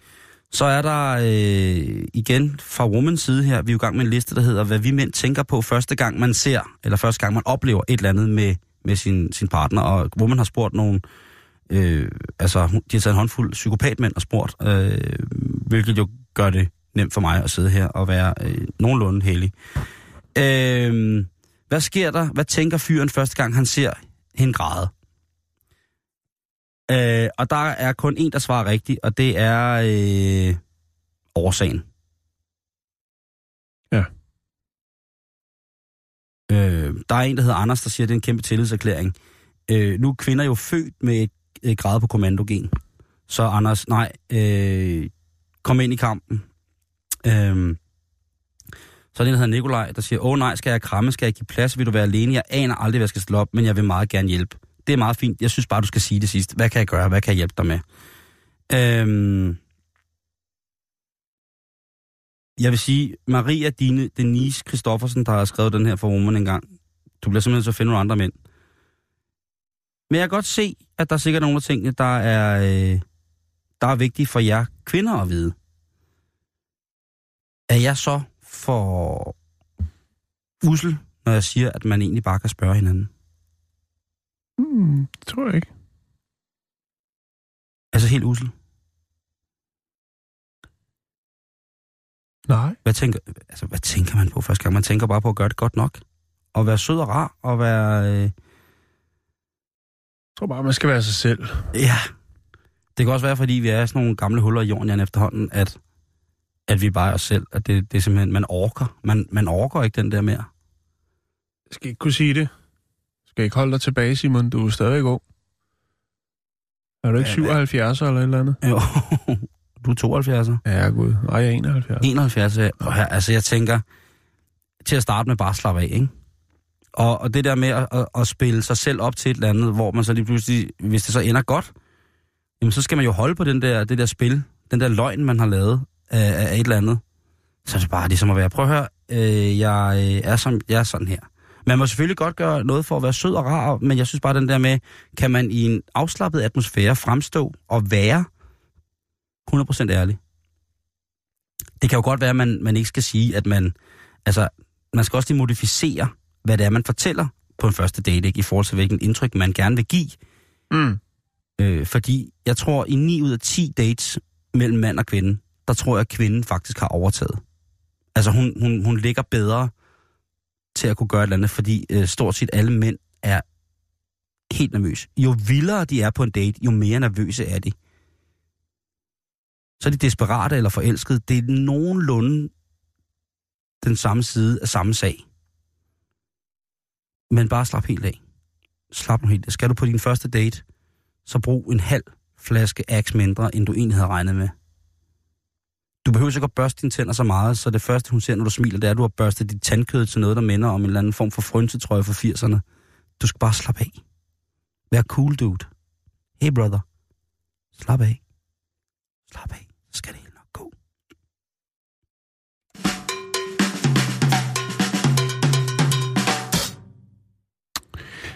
Så er der øh, igen fra Womans side her, vi er jo i gang med en liste, der hedder, hvad vi mænd tænker på første gang, man ser, eller første gang, man oplever et eller andet med, med sin, sin partner. Og Woman har spurgt nogle, øh, altså de har taget en håndfuld psykopatmænd og spurgt, øh, hvilket jo gør det nemt for mig at sidde her og være øh, nogenlunde heldig. Øh, hvad sker der? Hvad tænker fyren første gang, han ser hende græde? Øh, og der er kun en, der svarer rigtigt, og det er øh, årsagen. Ja. Øh, der er en, der hedder Anders, der siger, at det er en kæmpe tillidserklæring. Øh, nu er kvinder jo født med et grad på kommandogen. Så Anders, nej, øh, kom ind i kampen. Øh, så er det en, der hedder Nikolaj, der siger, åh nej, skal jeg kramme, skal jeg give plads, vil du være alene? Jeg aner aldrig, hvad jeg skal stille op, men jeg vil meget gerne hjælpe. Det er meget fint. Jeg synes bare, du skal sige det sidste. Hvad kan jeg gøre? Hvad kan jeg hjælpe dig med? Øhm, jeg vil sige, Maria Dine Denise Kristoffersen, der har skrevet den her for Roman en gang. Du bliver simpelthen så finde nogle andre mænd. Men jeg kan godt se, at der er sikkert nogle af tingene, der er, øh, der er vigtige for jer kvinder at vide. Er jeg så for usel, når jeg siger, at man egentlig bare kan spørge hinanden? Hmm, det tror jeg ikke. Altså helt usel? Nej. Hvad tænker, altså, hvad tænker man på første gang? Man tænker bare på at gøre det godt nok. Og være sød og rar, og være... Øh... Jeg tror bare, man skal være sig selv. Ja. Det kan også være, fordi vi er sådan nogle gamle huller i jorden efterhånden, at, at vi bare er os selv. At det, det er simpelthen, man orker. Man, man orker ikke den der mere. Jeg skal ikke kunne sige det. Du skal ikke holde dig tilbage, Simon. Du er stadig god. Er du ikke syvoghalvfjerds eller et eller andet? Jo, du er tooghalvfjerds. Ja, gud. Nej, jeg er enoghalvfjerds. enoghalvfjerds, ja. Altså, jeg tænker, til at starte med bare slappe af, ikke? Og, og det der med at, at spille sig selv op til et eller andet, hvor man så lige pludselig, hvis det så ender godt, jamen, så skal man jo holde på den der, det der spil, den der løgn, man har lavet af, af et eller andet. Så er det bare ligesom at være, prøv at høre, øh, jeg, er som, jeg er sådan her. Man må selvfølgelig godt gøre noget for at være sød og rar, men jeg synes bare den der med, kan man i en afslappet atmosfære fremstå og være hundrede procent ærlig? Det kan jo godt være, at man, man ikke skal sige, at man... Altså, man skal også lige modificere, hvad det er, man fortæller på en første date, ikke? I forhold til hvilken indtryk, man gerne vil give. Mm. Øh, fordi jeg tror, i ni ud af ti dates mellem mand og kvinde, der tror jeg, at kvinden faktisk har overtaget. Altså, hun, hun, hun ligger bedre... til at kunne gøre et eller andet, fordi øh, stort set alle mænd er helt nervøse. Jo vildere de er på en date, jo mere nervøse er de. Så er de desperate eller forelskede. Det er nogenlunde den samme side af samme sag. Men bare slap helt af. Slap nu helt af. Skal du på din første date, så brug en halv flaske Axe mindre, end du egentlig havde regnet med. Du behøver ikke at børste dine tænder så meget, så det første, hun ser, når du smiler, det er, at du har børstet dit tandkød til noget, der minder om en eller anden form for frynsetrøje fra firserne. Du skal bare slappe af. Vær cool, dude. Hey, brother. Slap af. Slap af. Så skal det helt nok gå.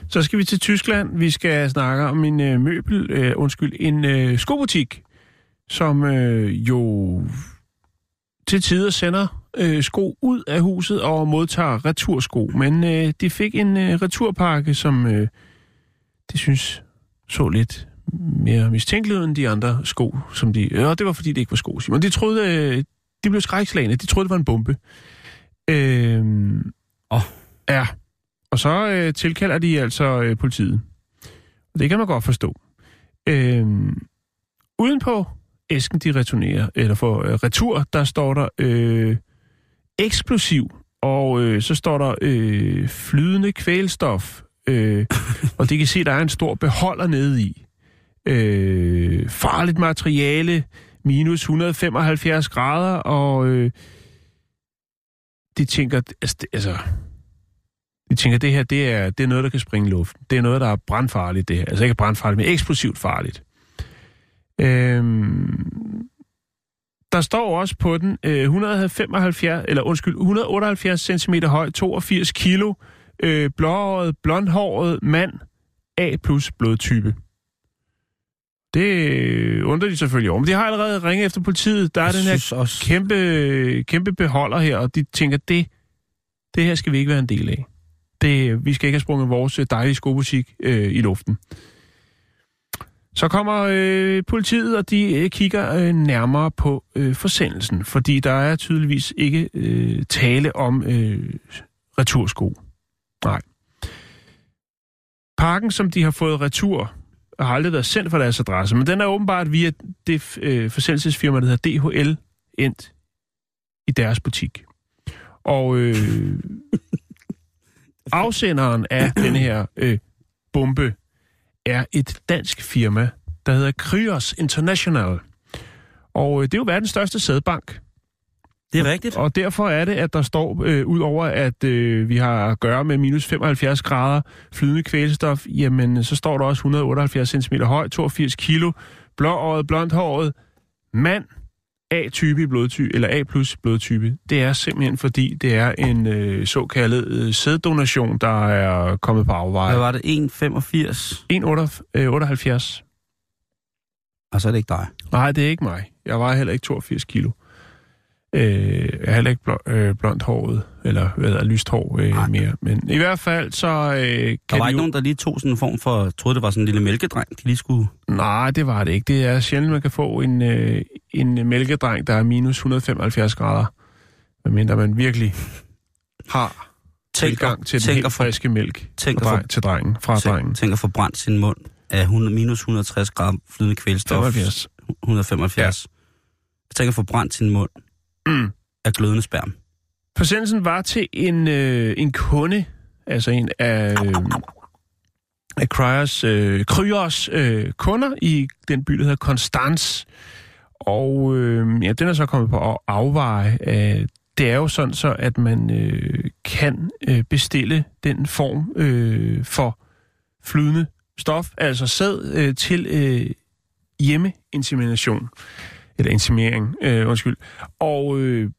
Så skal vi til Tyskland. Vi skal snakke om en øh, møbel, øh, undskyld, en øh, skobutik, som øh, jo... til tider sender øh, sko ud af huset og modtager retursko. Men øh, de fik en øh, returpakke, som øh, de synes så lidt mere mistænkeligt end de andre sko, som de... Øh, det var fordi, det ikke var sko, Simon. De troede, øh, de blev skrækslagende. De troede, det var en bombe. Øh, oh. Ja. Og så øh, tilkalder de altså øh, politiet. Og det kan man godt forstå. Øh, udenpå æsken, de returnerer, eller for øh, retur, der står der øh, eksplosiv, og øh, så står der øh, flydende kvælstof, øh, og det kan se, der er en stor beholder nede i. Øh, farligt materiale, minus et hundrede femoghalvfjerds grader, og øh, de tænker, altså, de tænker, det her, det er, det er noget, der kan springe i luften. Det er noget, der er brandfarligt, det her. Altså ikke brandfarligt, men eksplosivt farligt. Øhm, der står også på den øh, et hundrede femoghalvfjerds, eller undskyld, et hundrede otteoghalvfjerds centimeter høj, toogfirs kilo, øh, blåhåret, blondhåret mand, A plus blodtype. Det øh, undrer de selvfølgelig over. Men de har allerede ringet efter politiet. Der er jeg den her også... kæmpe, kæmpe beholder her, og de tænker, det, det her skal vi ikke være en del af. Det, vi skal ikke have sprunget vores dejlige skobutik øh, i luften. Så kommer øh, politiet, og de øh, kigger øh, nærmere på øh, forsendelsen, fordi der er tydeligvis ikke øh, tale om øh, retursko. Nej. Pakken, som de har fået retur, har aldrig været sendt fra deres adresse, men den er åbenbart via det øh, forsendelsesfirma, der hedder D H L, endt i deres butik. Og øh, afsenderen af den her øh, bombe er et dansk firma, der hedder Kryos International. Og øh, det er jo verdens største sædbank. Det er rigtigt. Og derfor er det, at der står, øh, ud over at øh, vi har at gøre med minus femoghalvfjerds grader flydende kvælstof, jamen så står der også et hundrede og otteoghalvfjerds centimeter høj, toogfirs kilo, blåøjet, blondhåret, mand, A-type blodtype, eller A plus blodtype. Det er simpelthen, fordi det er en øh, såkaldet øh, sæddonation, der er kommet på afveje. Hvad var det? en komma femogfirs? en komma otteoghalvfjerds. Og så er det ikke dig? Nej, det er ikke mig. Jeg vejer heller ikke toogfirs kilo. Øh, jeg er heller ikke blå, øh, blondt håret, eller hvad hedder, lyst hår øh, mere. Men i hvert fald, så øh, kan der var de ikke jo... nogen, der lige tog sådan en form for... troede, det var sådan en lille mælkedreng, de lige skulle... Nej, det var det ikke. Det er sjældent, man kan få en, øh, en mælkedreng, der er minus et hundrede og femoghalvfjerds grader. Medmindre man virkelig har tilgang til den helt friske mælk fra, til drengen, fra tænk, drengen. Tænk at få brændt sin mund af hundrede, minus et hundrede og tres grader flydende kvælstof. femoghalvfjerds. et hundrede og femoghalvfjerds. Ja. Tænk at få brændt sin mund Mm. af glødende sperm. Forsendelsen var til en, øh, en kunde, altså en af, øh, af Kryos, øh, Kryos øh, kunder i den by, der hedder Konstans. Og øh, ja, den er så kommet på at afveje. Øh, det er jo sådan så, at man øh, kan øh, bestille den form øh, for flydende stof, altså sæd, øh, til øh, hjemmeinsemination. Eller intimering, øh, undskyld. Og... Øh,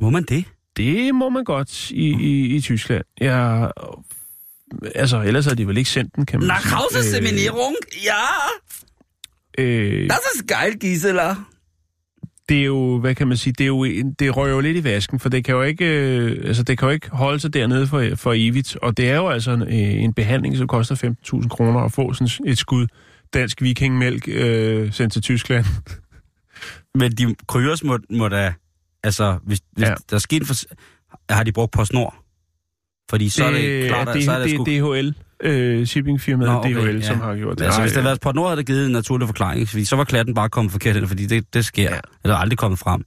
må man det? Det må man godt i, i, i Tyskland. Ja, altså, ellers har de vel ikke sendt den, kan man sige. Nachhauseseminierung, ja! Øh, das ist geil, Gisela. Det er jo, hvad kan man sige, det, er jo, det rører jo lidt i vasken, for det kan jo ikke, øh, altså, det kan jo ikke holde sig dernede for, for evigt. Og det er jo altså en, øh, en behandling, som koster femten tusind kroner at få sådan et skud dansk vikingmælk øh, sendt til Tyskland. Men de Kryos må, må da... Altså, hvis, hvis ja. der sker en for... Har de brugt PostNord? Fordi så er det, det klart, at... Det, så er det, det, det sku... D H L. Øh, shippingfirmaet Nå, okay, D H L, ja. som har gjort det. Altså, hvis det havde været PostNord, havde det givet en naturlig forklaring. Fordi så var klatten bare kommet forkert ind, fordi det, det sker. Ja. Det er aldrig kommet frem.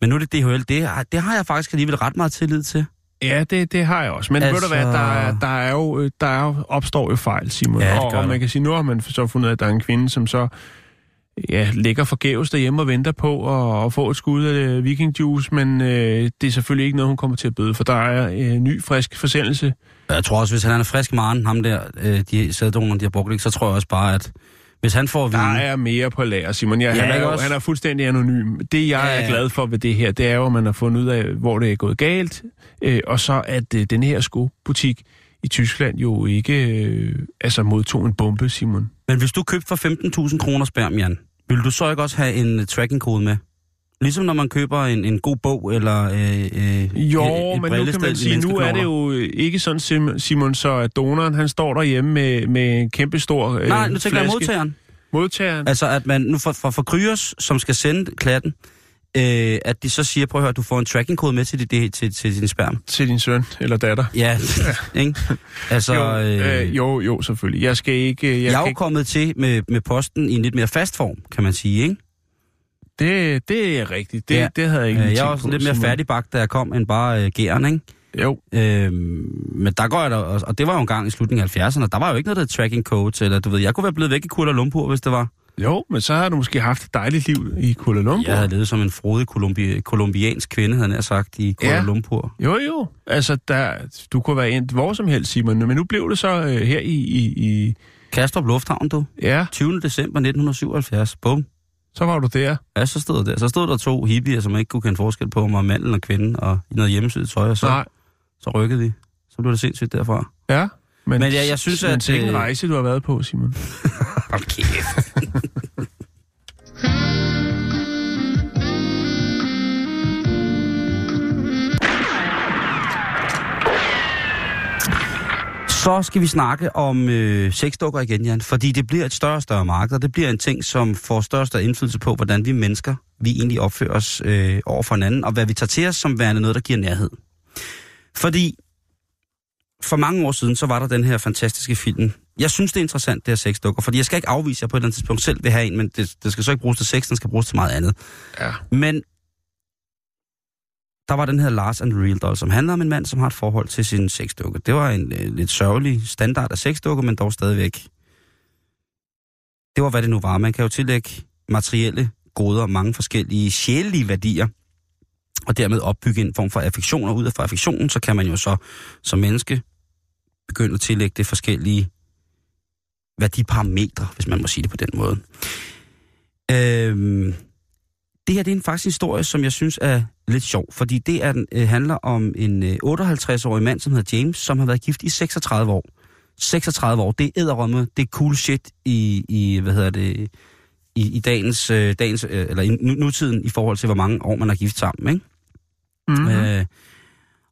Men nu er det D H L. Det, det har jeg faktisk alligevel ret meget tillid til. Ja, det, det har jeg også. Men altså... ved du hvad, der, er, der, er jo, der er jo, opstår jo fejl, Simon. Ja, og, og man kan sige, nu har man så fundet, at der er en kvinde, som så... ja, ligger forgæves derhjemme og venter på at, at få et skud af vikingjuice, men øh, det er selvfølgelig ikke noget, hun kommer til at bøde, for der er øh, ny, frisk forsendelse. Jeg tror også, hvis han er frisk maren, ham der, øh, de sæddonerne, de har brugt, så tror jeg også bare, at hvis han får... Der vide... er mere på lager, Simon. Ja, ja, han, er, også... han er fuldstændig anonym. Det, jeg ja, ja. er glad for ved det her, det er jo, at man har fundet ud af, hvor det er gået galt, øh, og så at øh, den her skobutik i Tyskland jo ikke øh, altså modtog en bombe, Simon. Men hvis du købte for femten tusind kroner sperm, Jan, vil du så ikke også have en tracking-kode med? Ligesom når man køber en, en god bog, eller øh, øh, jo, et, et men nu kan man sige, nu er det jo ikke sådan, Simon, så at donoren, han står derhjemme med, med en kæmpe stor øh, Nej, nu tænker flaske. Jeg modtageren. Modtageren. Altså, at man nu for, for, for Kryos, som skal sende klatten, øh, at de så siger, prøv at høre, du får en tracking-kode med til, det, til, til din sperm. Til din søn eller datter. Ja, ja. Ikke? Altså, jo, øh, jo, jo, selvfølgelig. Jeg skal ikke... Jeg, jeg er jo kommet til med, med posten i en lidt mere fast form, kan man sige, ikke? Det, det er rigtigt. Det, ja. det havde jeg ikke øh, tænkt på. Jeg var også lidt mere færdigbagt, da jeg kom, end bare øh, gæren, ikke? Jo. Øh, men der går jeg da, og det var jo en gang i slutningen af halvfjerdserne, der var jo ikke noget, der tracking code, eller du ved, jeg kunne være blevet væk i Kuala Lumpur, hvis det var. Jo, men så har du måske haft et dejligt liv i Kuala Lumpur. Jeg havde levet som en frodig kolumbi- kolumbiansk kvinde, havde jeg sagt, i Kuala ja. Lumpur. Jo, jo. Altså, der, du kunne være endt hvor som helst, Simon, men nu blev det så øh, her i, i, i... Kastrup Lufthavn, du. Ja. tyvende december nitten syvoghalvfjerds. Bum. Så var du der. Ja, så stod der. Så stod der to hippier, som ikke kunne kende forskel på, om var manden og kvinden, og i noget hjemmesygt tøj, og så, Nej. så rykkede vi. Så blev det sindssygt derfra. Ja, men, men ja, jeg synes, men at... det er en rejse, du har været på, Simon. Okay. Så skal vi snakke om øh, sexdukker igen, Jan, fordi det bliver et større og større marked, og det bliver en ting, som får større og større indflydelse på, hvordan vi mennesker, vi egentlig opfører os øh, over for hinanden, og hvad vi tager til os som værende noget, der giver nærhed. Fordi for mange år siden, så var der den her fantastiske film. Jeg synes, det er interessant, det her sexdukker, fordi jeg skal ikke afvise, at jeg på et eller andet tidspunkt selv vil have en, men det, det skal så ikke bruges til sex, den skal bruges til meget andet. Ja. Men der var den her Lars and Real Doll, som handler om en mand, som har et forhold til sin sexdukke. Det var en øh, lidt sørgelig standard af sexdukke, men dog stadigvæk. Det var, hvad det nu var. Man kan jo tillægge materielle goder og mange forskellige sjælelige værdier, og dermed opbygge en form for affektion, og ud af fra affektionen, så kan man jo så som menneske begynde at tillægge det forskellige værdiparametre, hvis man må sige det på den måde. Øhm, det her det er en faktisk historie, som jeg synes er lidt sjov, fordi det er, øh, handler om en øh, otteoghalvtreds-årig mand, som hedder James, som har været gift i seksogtredive år. seksogtredive år, det er edderrømme, det er cool shit i, i hvad hedder det... I, i dagens, øh, dagens øh, eller i nutiden i forhold til, hvor mange år man har gift sammen, ikke? Mm-hmm. Øh,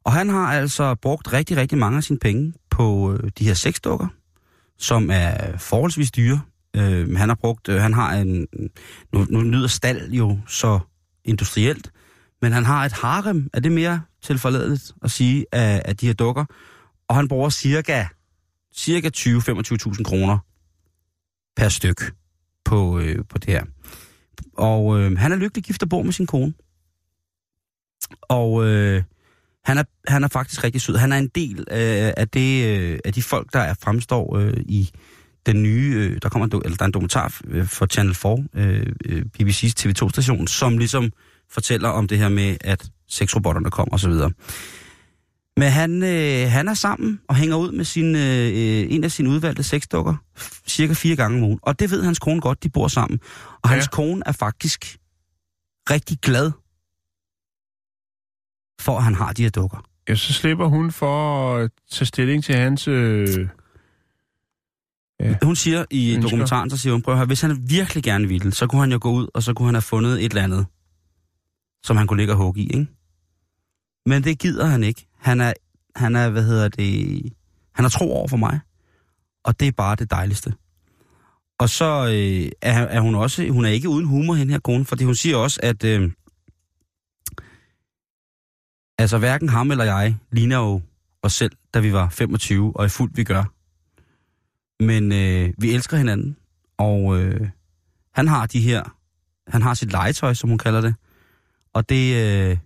og han har altså brugt rigtig, rigtig mange af sine penge på øh, de her sexdukker, som er forholdsvis dyre. Øh, han har brugt, øh, han har en, nu, nu lyder stald jo så industrielt, men han har et harem, er det mere tilforladeligt at sige, af, af de her dukker, og han bruger cirka, cirka tyve til femogtyve tusind kroner per styk. På, øh, på det her. Og øh, han er lykkelig gift og bor med sin kone. Og øh, han, er, han er faktisk rigtig sød. Han er en del øh, af, det, øh, af de folk, der er fremstår øh, i den nye... Øh, der, kommer en do, eller der er en dokumentar øh, for Channel fire, øh, B B C's T V to-station, som ligesom fortæller om det her med, at sexrobotterne kommer og så videre. Men han, øh, han er sammen og hænger ud med sin, øh, en af sine udvalgte sexdukker cirka fire gange om ugen. Og det ved hans kone godt, de bor sammen. Og ja. Hans kone er faktisk rigtig glad for, at han har de her dukker. Ja, så slipper hun for at tage stilling til hans... Øh... Ja. Hun siger i ønsker. Dokumentaren, så siger hun, prøv at høre, hvis han virkelig gerne ville, så kunne han jo gå ud, og så kunne han have fundet et eller andet, som han kunne ligge og hugge i, ikke? Men det gider han ikke. Han er, han er, hvad hedder det, han er tro over for mig, og det er bare det dejligste. Og så øh, er, er hun også, hun er ikke uden humor, hende her kone, fordi hun siger også, at øh, altså hverken ham eller jeg ligner jo os selv, da vi var femogtyve, og i fuldt vi gør. Men øh, vi elsker hinanden, og øh, han har de her, han har sit legetøj, som hun kalder det, og det... Øh,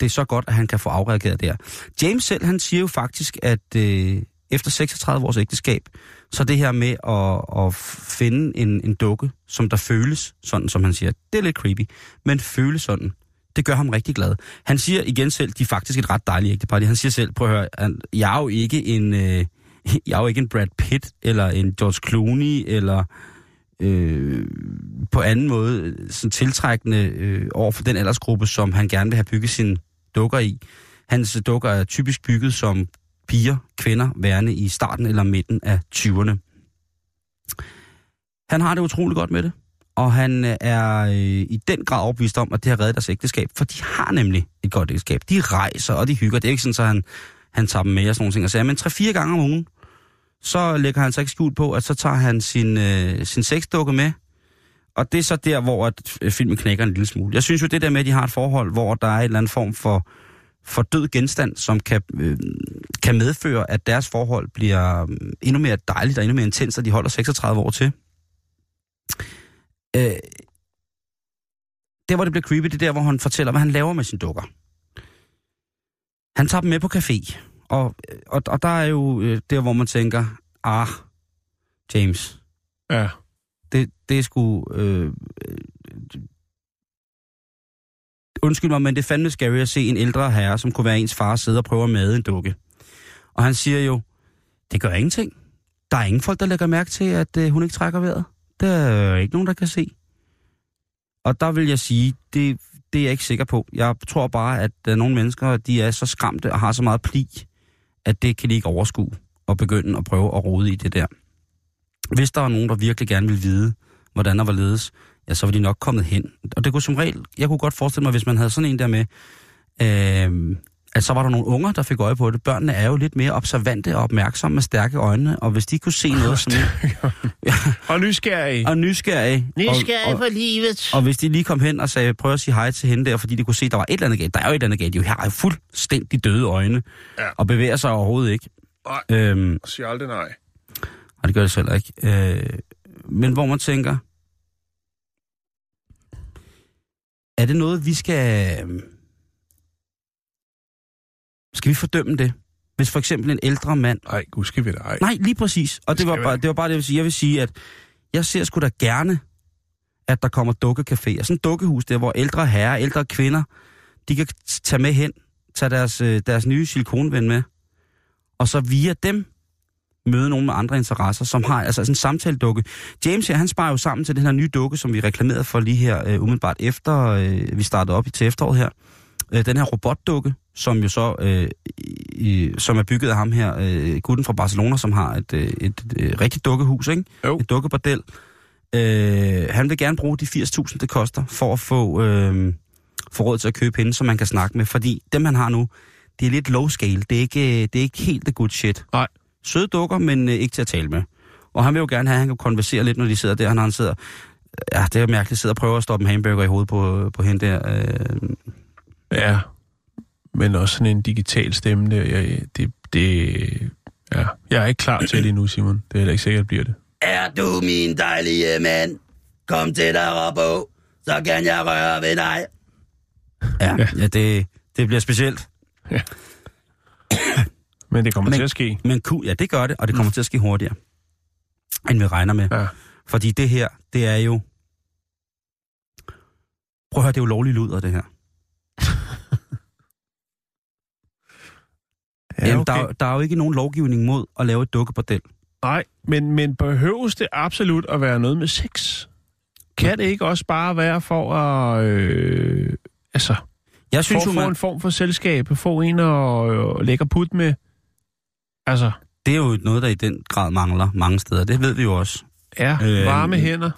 Det er så godt, at han kan få afreageret det her. James selv, han siger jo faktisk, at øh, efter seksogtredive års ægteskab, så det her med at, at finde en, en dukke, som der føles sådan, som han siger, det er lidt creepy, men føles sådan, det gør ham rigtig glad. Han siger igen selv, de er faktisk et ret dejligt ægtepar. Han siger selv, prøv at høre, at jeg er jo ikke en, øh, jeg er jo ikke en Brad Pitt, eller en George Clooney, eller... Øh, på anden måde sådan tiltrækkende øh, over for den aldersgruppe, som han gerne vil have bygget sine dukker i. Hans dukker er typisk bygget som piger, kvinder, værende i starten eller midten af tyverne. Han har det utroligt godt med det, og han er øh, i den grad overbevist om, at det har reddet deres ægteskab, for de har nemlig et godt ægteskab. De rejser, og de hygger. Det er ikke sådan, så han, han tager dem med og sådan nogle ting og siger, men tre-fire gange om ugen, så lægger han så ikke skjult på, at så tager han sin, øh, sin sexdukke med. Og det er så der, hvor at filmen knækker en lille smule. Jeg synes jo, det der med, at de har et forhold, hvor der er en eller anden form for, for død genstand, som kan, øh, kan medføre, at deres forhold bliver endnu mere dejligt og endnu mere intens, og de holder seksogtredive år til. Øh, der, hvor det bliver creepy, det er der, hvor han fortæller, hvad han laver med sine dukker. Han tager dem med på café. Og, og, og der er jo der, hvor man tænker, ah, James, ja. det, det er sgu, øh, undskyld mig, men det er fandme scary at se en ældre herre, som kunne være ens far, sidde og prøve at made en dukke. Og han siger jo, det gør ingenting. Der er ingen folk, der lægger mærke til, at øh, hun ikke trækker vejret. Der er ikke nogen, der kan se. Og der vil jeg sige, det, det er jeg ikke sikker på. Jeg tror bare, at øh, nogle mennesker, de er så skræmte og har så meget pli, at det kan de ikke overskue og begynde at prøve at rode i det der. Hvis der var nogen, der virkelig gerne ville vide, hvordan der var ledes, ja, så var de nok kommet hen. Og det kunne som regel, jeg kunne godt forestille mig, hvis man havde sådan en der med, øh, at så var der nogle unger, der fik øje på det. Børnene er jo lidt mere observante og opmærksomme med stærke øjne, og hvis de kunne se noget som... ja. Og nysgerrige. Og nysgerrige. Nysgerrige for livet. Og, og hvis de lige kom hen og sagde, prøv at sige hej til hende der, fordi de kunne se, der var et eller andet galt. Der er jo et eller andet galt. De har jo fuldstændig døde øjne, ja. Og bevæger sig overhovedet ikke. Nej, øhm, og siger aldrig nej. Og det gør det selv ikke. Øh, men hvor man tænker, er det noget, vi skal... Skal vi fordømme det? Hvis for eksempel en ældre mand... Nej, gud skal vi da ej. Nej, lige præcis. Og det, det, var, bare, det var bare det, jeg vil sige. Jeg vil sige, at jeg ser sgu da gerne, at der kommer dukkecaféer. Sådan et dukkehus der, hvor ældre herrer, ældre kvinder, de kan tage med hen, tage deres, deres nye silikonven med, og så via dem møde nogen med andre interesser, som har altså sådan en samtaledukke. James her, han sparer jo sammen til den her nye dukke, som vi reklamerede for lige her øh, umiddelbart efter, øh, vi startede op i til efteråret her. Øh, den her robotdukke, som jo så øh, i, som er bygget af ham her, øh, gutten fra Barcelona, som har et, øh, et, et, et rigtigt dukkehus, ikke? Jo. Et dukkebordel. Øh, han vil gerne bruge de firs tusind, det koster, for at få, øh, få råd til at købe hende, som man kan snakke med, fordi dem, han har nu, det er lidt low scale. Det er ikke, det er ikke helt the good shit. Nej. Søde dukker, men øh, ikke til at tale med. Og han vil jo gerne have, at han kan konversere lidt, når de sidder der. Han, han sidder, ja, det er mærkeligt, sidder og prøver at stoppe en hamburger i hovedet på, på hende der. Øh. Ja, men også sådan en digital stemme der. Jeg, det, det, ja. Jeg er ikke klar til det endnu, Simon. Det er heller ikke sikkert, bliver det. Er du min dejlige mand? Kom til dig op på, så kan jeg røre ved dig. Ja, ja. ja det, det bliver specielt. Ja. Men det kommer men, til at ske. Men cool, ja, det gør det, og det kommer mm. til at ske hurtigere, end vi regner med. Ja. Fordi det her, det er jo... Prøv at høre, det er jo lovlig luder, det her. Ja, okay. Jamen, der, er, der er jo ikke nogen lovgivning mod at lave et dukkebordel. Nej, men, men behøves det absolut at være noget med sex? Kan det ikke også bare være for at... Øh, altså... Jeg synes, for at få man... en form for selskab, få en og øh, lægge put med, altså... Det er jo noget, der i den grad mangler mange steder, det ved vi jo også. Ja, øh, varme hænder.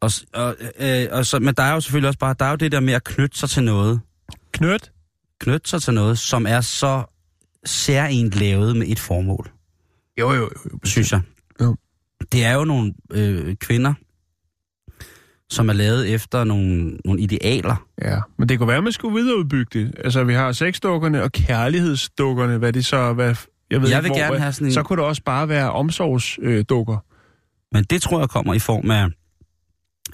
Og, og, øh, og så, men der er jo selvfølgelig også bare, der er jo det der med at knytte sig til noget. Knyt? Knytte sig til noget, som er så særligt lavet med et formål. Jo, jo, jo. Synes jeg. Jo. Det er jo nogle øh, kvinder... som er lavet efter nogle, nogle idealer. Ja, men det kunne være, at man skulle videreudbygge det. Altså, vi har sexdukkerne og kærlighedsdukkerne. Hvad det så... Hvad, jeg ved jeg ikke, vil hvor, gerne have sådan en... Så kunne det også bare være omsorgsdukker. Men det tror jeg kommer i form af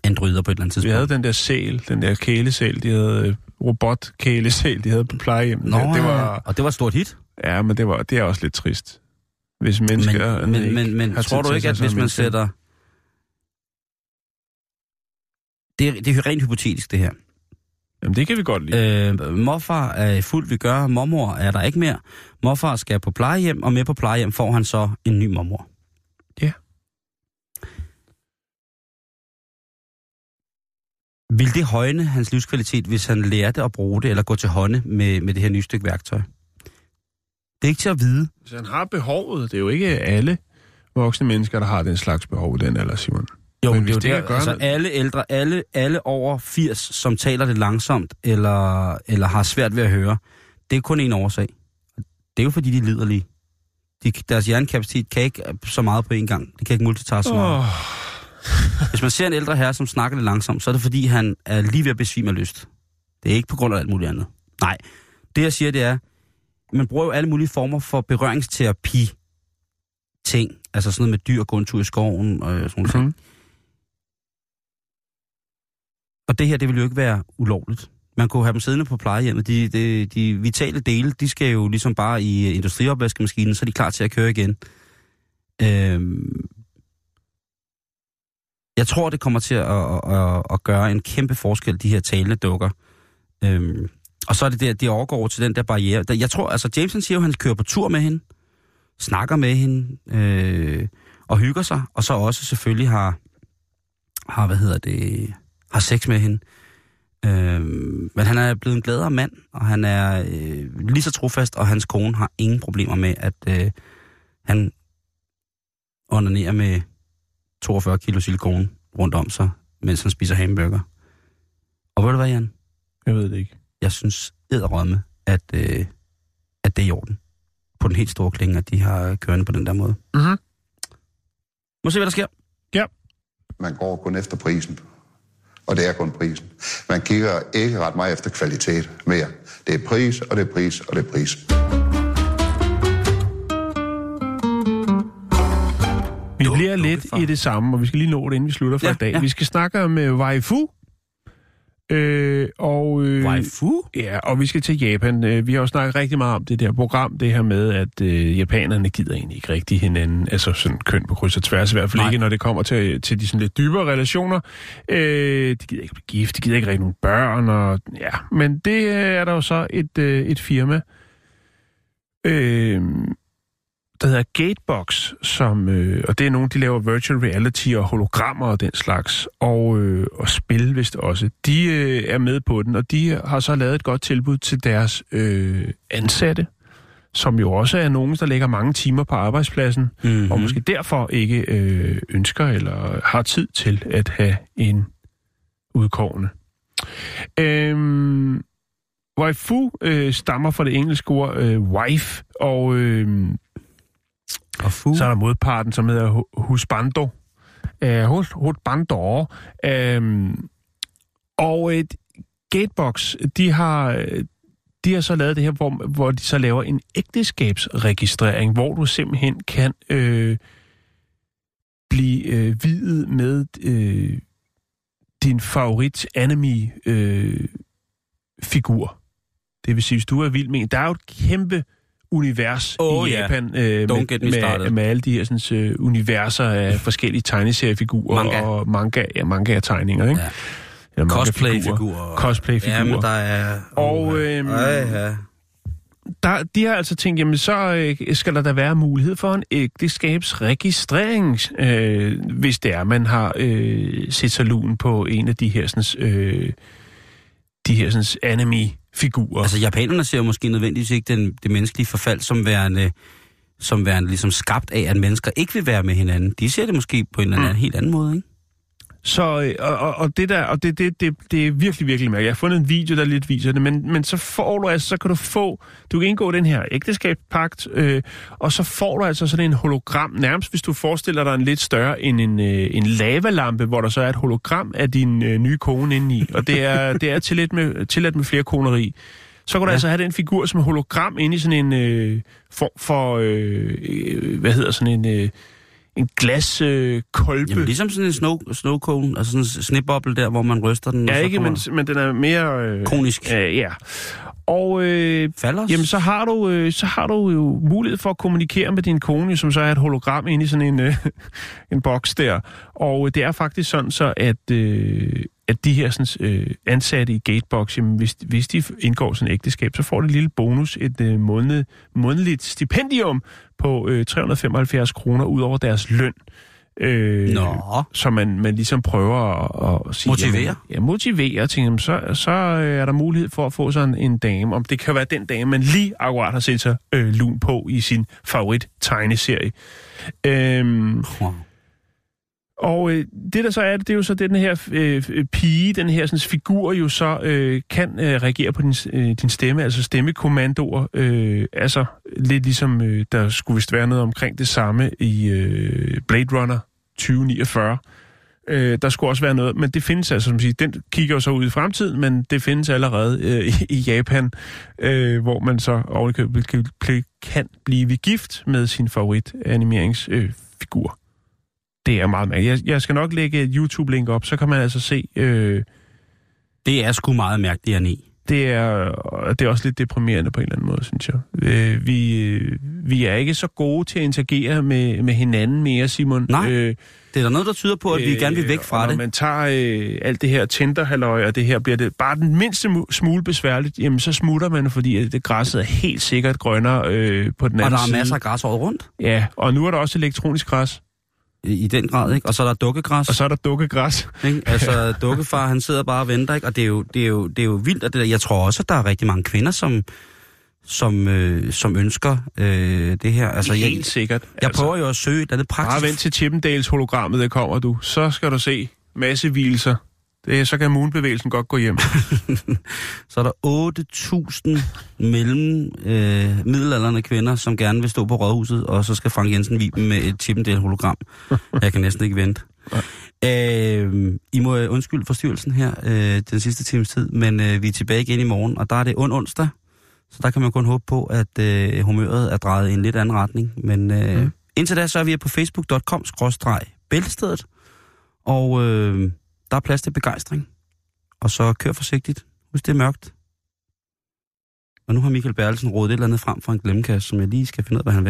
androider på et eller andet tidspunkt. Vi havde den der sæl, den der kælesæl, de havde... Robotkælesæl, de havde på plejehjemmet. Nå, det, det var, og det var et stort hit. Ja, men det, var, det er også lidt trist. Hvis mennesker... Men, men, men, men tror du ikke, at hvis man mennesker. sætter... Det er, det er rent hypotetisk, det her. Jamen, det kan vi godt lide. Øh, morfar er fuldt, vi gør. Mormor er der ikke mere. Morfar skal på plejehjem, og med på plejehjem får han så en ny mormor. Ja. Vil det højne hans livskvalitet, hvis han lærte at bruge det, eller gå til hånde med, med det her nye stykke værktøj? Det er ikke til at vide. Hvis han har behovet, det er jo ikke alle voksne mennesker, der har den slags behov, den alder, Simon. Jo, men det er jo det, det gør altså noget. Alle ældre, alle, alle over firs, som taler det langsomt, eller, eller har svært ved at høre, det er kun en årsag. Det er jo fordi, de lider lige. De, deres hjernekapacitet kan ikke så meget på én gang. De kan ikke multitaske så meget. Oh. Hvis man ser en ældre herre, som snakker det langsomt, så er det fordi, han er lige ved at besvime af lyst. Det er ikke på grund af alt muligt andet. Nej. Det jeg siger, det er, man bruger jo alle mulige former for berøringsterapi ting. Altså sådan noget med dyr, gå en tur i skoven og sådan noget. Mm. Og det her, det vil jo ikke være ulovligt. Man kunne have dem siddende på plejehjemmet. De, de, de vitale dele, de skal jo ligesom bare i industriopvaskemaskinen, så er de klar til at køre igen. Øhm, jeg tror, det kommer til at, at, at, at gøre en kæmpe forskel, de her talende dukker. Øhm, og så er det der, de overgår til den der barriere. Jeg tror, altså Jameson siger jo, han kører på tur med hende, snakker med hende øh, og hygger sig, og så også selvfølgelig har, har hvad hedder det... har sex med hende. Øh, men han er blevet en gladere mand, og han er øh, lige så trofast, og hans kone har ingen problemer med, at øh, han onanerer med toogfyrre kilo silikone rundt om sig, mens han spiser hamburger. Og ved du hvad, Jan? Jeg ved det ikke. Jeg synes edderrømme, at øh, det er i orden. På den helt store klinge, at de har kørende på den der måde. Mm-hmm. Må se, hvad der sker. Ja. Man går kun efter prisen. Og det er kun prisen. Man kigger ikke ret meget efter kvalitet mere. Det er pris, og det er pris, og det er pris. Vi bliver lidt i det samme, og vi skal lige nå det, inden vi slutter for ja, i dag. Ja. Vi skal snakke om uh, waifu. Øh, og, øh, waifu? Ja, og vi skal til Japan. Vi har jo snakket rigtig meget om det der program, det her med, at øh, japanerne gider egentlig ikke rigtig hinanden, altså sådan køn på kryds og tværs, i hvert fald Nej. ikke, når det kommer til, til de sådan lidt dybere relationer. Øh, de gider ikke blive gift, de gider ikke rigtig nogen børn, og ja, men det øh, er der jo så et, øh, et firma, øh, der hedder Gatebox, som, øh, og det er nogen, de laver virtual reality og hologrammer og den slags, og, øh, og spil vist også. De øh, er med på den, og de har så lavet et godt tilbud til deres øh, ansatte, som jo også er nogen, der lægger mange timer på arbejdspladsen, mm-hmm. og måske derfor ikke øh, ønsker eller har tid til at have en udkårende. Øhm, waifu øh, stammer fra det engelske ord øh, wife, og... Øh, Og så er der modparten, som hedder husbando. Uh, hus, husbando. Uh, og et Gatebox, de har, de har så lavet det her, hvor, hvor de så laver en ægteskabsregistrering, hvor du simpelthen kan øh, blive øh, viet med øh, din favorit anime øh, figur. Det vil sige, hvis du er vild med en, der er jo et kæmpe univers oh, i Japan, yeah. øh, med, med, med alle de her sådan, øh, universer af forskellige tegneseriefigurer manga. og manga, ja, manga-tegninger, ikke? Ja. Cosplay-figurer. Cosplay-figurer. Ja, men der er... Og øh, øh, der, de har altså tænkt, jamen så øh, skal der da være mulighed for en ægteskabsregistrering, øh, hvis det er, man har øh, set sig lun på en af de her sådan... Øh, de her sådan anime-figurer. Altså, japanerne ser jo måske nødvendigvis ikke den, det menneskelige forfald som værende, som værende ligesom skabt af, at mennesker ikke vil være med hinanden. De ser det måske på en eller anden mm. helt anden måde, ikke? Så, og, og, og det der, og det, det, det, det er virkelig, virkelig mærkeligt. Jeg har fundet en video, der lidt viser det, men, men så får du altså, så kan du få, du kan indgå den her ægteskabspagt, øh, og så får du altså sådan en hologram, nærmest hvis du forestiller dig en lidt større end en, øh, en lavalampe, hvor der så er et hologram af din øh, nye kone indeni, og det er, det er tilladt med, tilladt med flere koneri. Så kan du ja. altså have den figur som hologram inde i sådan en, øh, for, for øh, øh, hvad hedder sådan en... Øh, en glaskolbe. Øh, Jamen ligesom sådan en snow, snow cone, altså sådan en sneboble der, hvor man ryster den. Ja, og ikke, men, men den er mere... Øh, konisk. Øh, ja. Og øh, jamen, så, har du, øh, så har du jo mulighed for at kommunikere med din kone, som så er et hologram inde i sådan en, øh, en boks der. Og det er faktisk sådan så, at, øh, at de her sådan, øh, ansatte i Gatebox, jamen, hvis, hvis de indgår sådan et ægteskab, så får de et lille bonus, et øh, måned, månedligt stipendium på øh, tre hundrede og femoghalvfjerds kroner ud over deres løn. Øh, så man, man ligesom prøver at, at sige... Motivere? Jamen, ja, motivere. Tænker, så, så er der mulighed for at få sådan en dame. Om det kan være den dame, man lige akkurat har set sig øh, lun på i sin favorit-tegneserie. Øh, wow. Og øh, det der så er, det er jo så den her øh, pige, den her sådan, figur jo så øh, kan øh, reagere på din, øh, din stemme, altså stemmekommandoer. Øh, altså lidt ligesom øh, der skulle vist være noget omkring det samme i øh, Blade Runner tyve niogfyrre. Øh, der skulle også være noget, men det findes altså, som siger, den kigger jo så ud i fremtiden, men det findes allerede øh, i, i Japan, øh, hvor man så ovenikøbet kan blive gift med sin favorit animeringsfigur. Øh, Det er meget mærkeligt. Jeg, jeg skal nok lægge et YouTube-link op, så kan man altså se... Øh, det er sgu meget mærkeligt, Anne. Det er, det er også lidt deprimerende på en eller anden måde, synes jeg. Øh, vi, vi er ikke så gode til at interagere med, med hinanden mere, Simon. Nej, øh, det er der noget, der tyder på, at vi øh, gerne vil væk fra det. Når man tager øh, alt det her Tinder-halløj, og det her bliver det bare den mindste smule besværligt, jamen så smutter man, fordi det græsset er helt sikkert grønnere øh, på den anden side. Og der er side. masser af græs året rundt. Ja, og nu er der også elektronisk græs. I den grad, ikke? Og så er der dukkegræs. Og så er der dukkegræs. Ikke? Altså, dukkefar, han sidder bare og venter, ikke? Og det er jo, det er jo, det er jo vildt, og det der. Jeg tror også, at der er rigtig mange kvinder, som, som, øh, som ønsker øh, det her. Altså, Helt jeg, sikkert. Jeg altså, prøver jo at søge, der er det praktisk. Bare vent til Chippendales hologrammet, der kommer du. Så skal du se masse hvilelser. Det, så kan moonbevægelsen godt gå hjem. Så er der otte tusind mellem øh, middelaldrende kvinder, som gerne vil stå på rådhuset, og så skal Frank Jensen vibe dem med et Chippendale hologram. Jeg kan næsten ikke vente. Øh, I må undskylde forstyrrelsen her øh, den sidste times tid, men øh, vi er tilbage igen i morgen, og der er det ond onsdag, så der kan man kun håbe på, at øh, humøret er drejet i en lidt anden retning. Men øh, mm. indtil da, så er vi på facebook punktum com bindestreg billedstedet, og... Øh, der er plads til begejstring. Og så kør forsigtigt. Husk, det er mørkt. Og nu har Michael Berlsen rodet et eller andet frem for en glemmekasse, som jeg lige skal finde ud af, hvad han vil.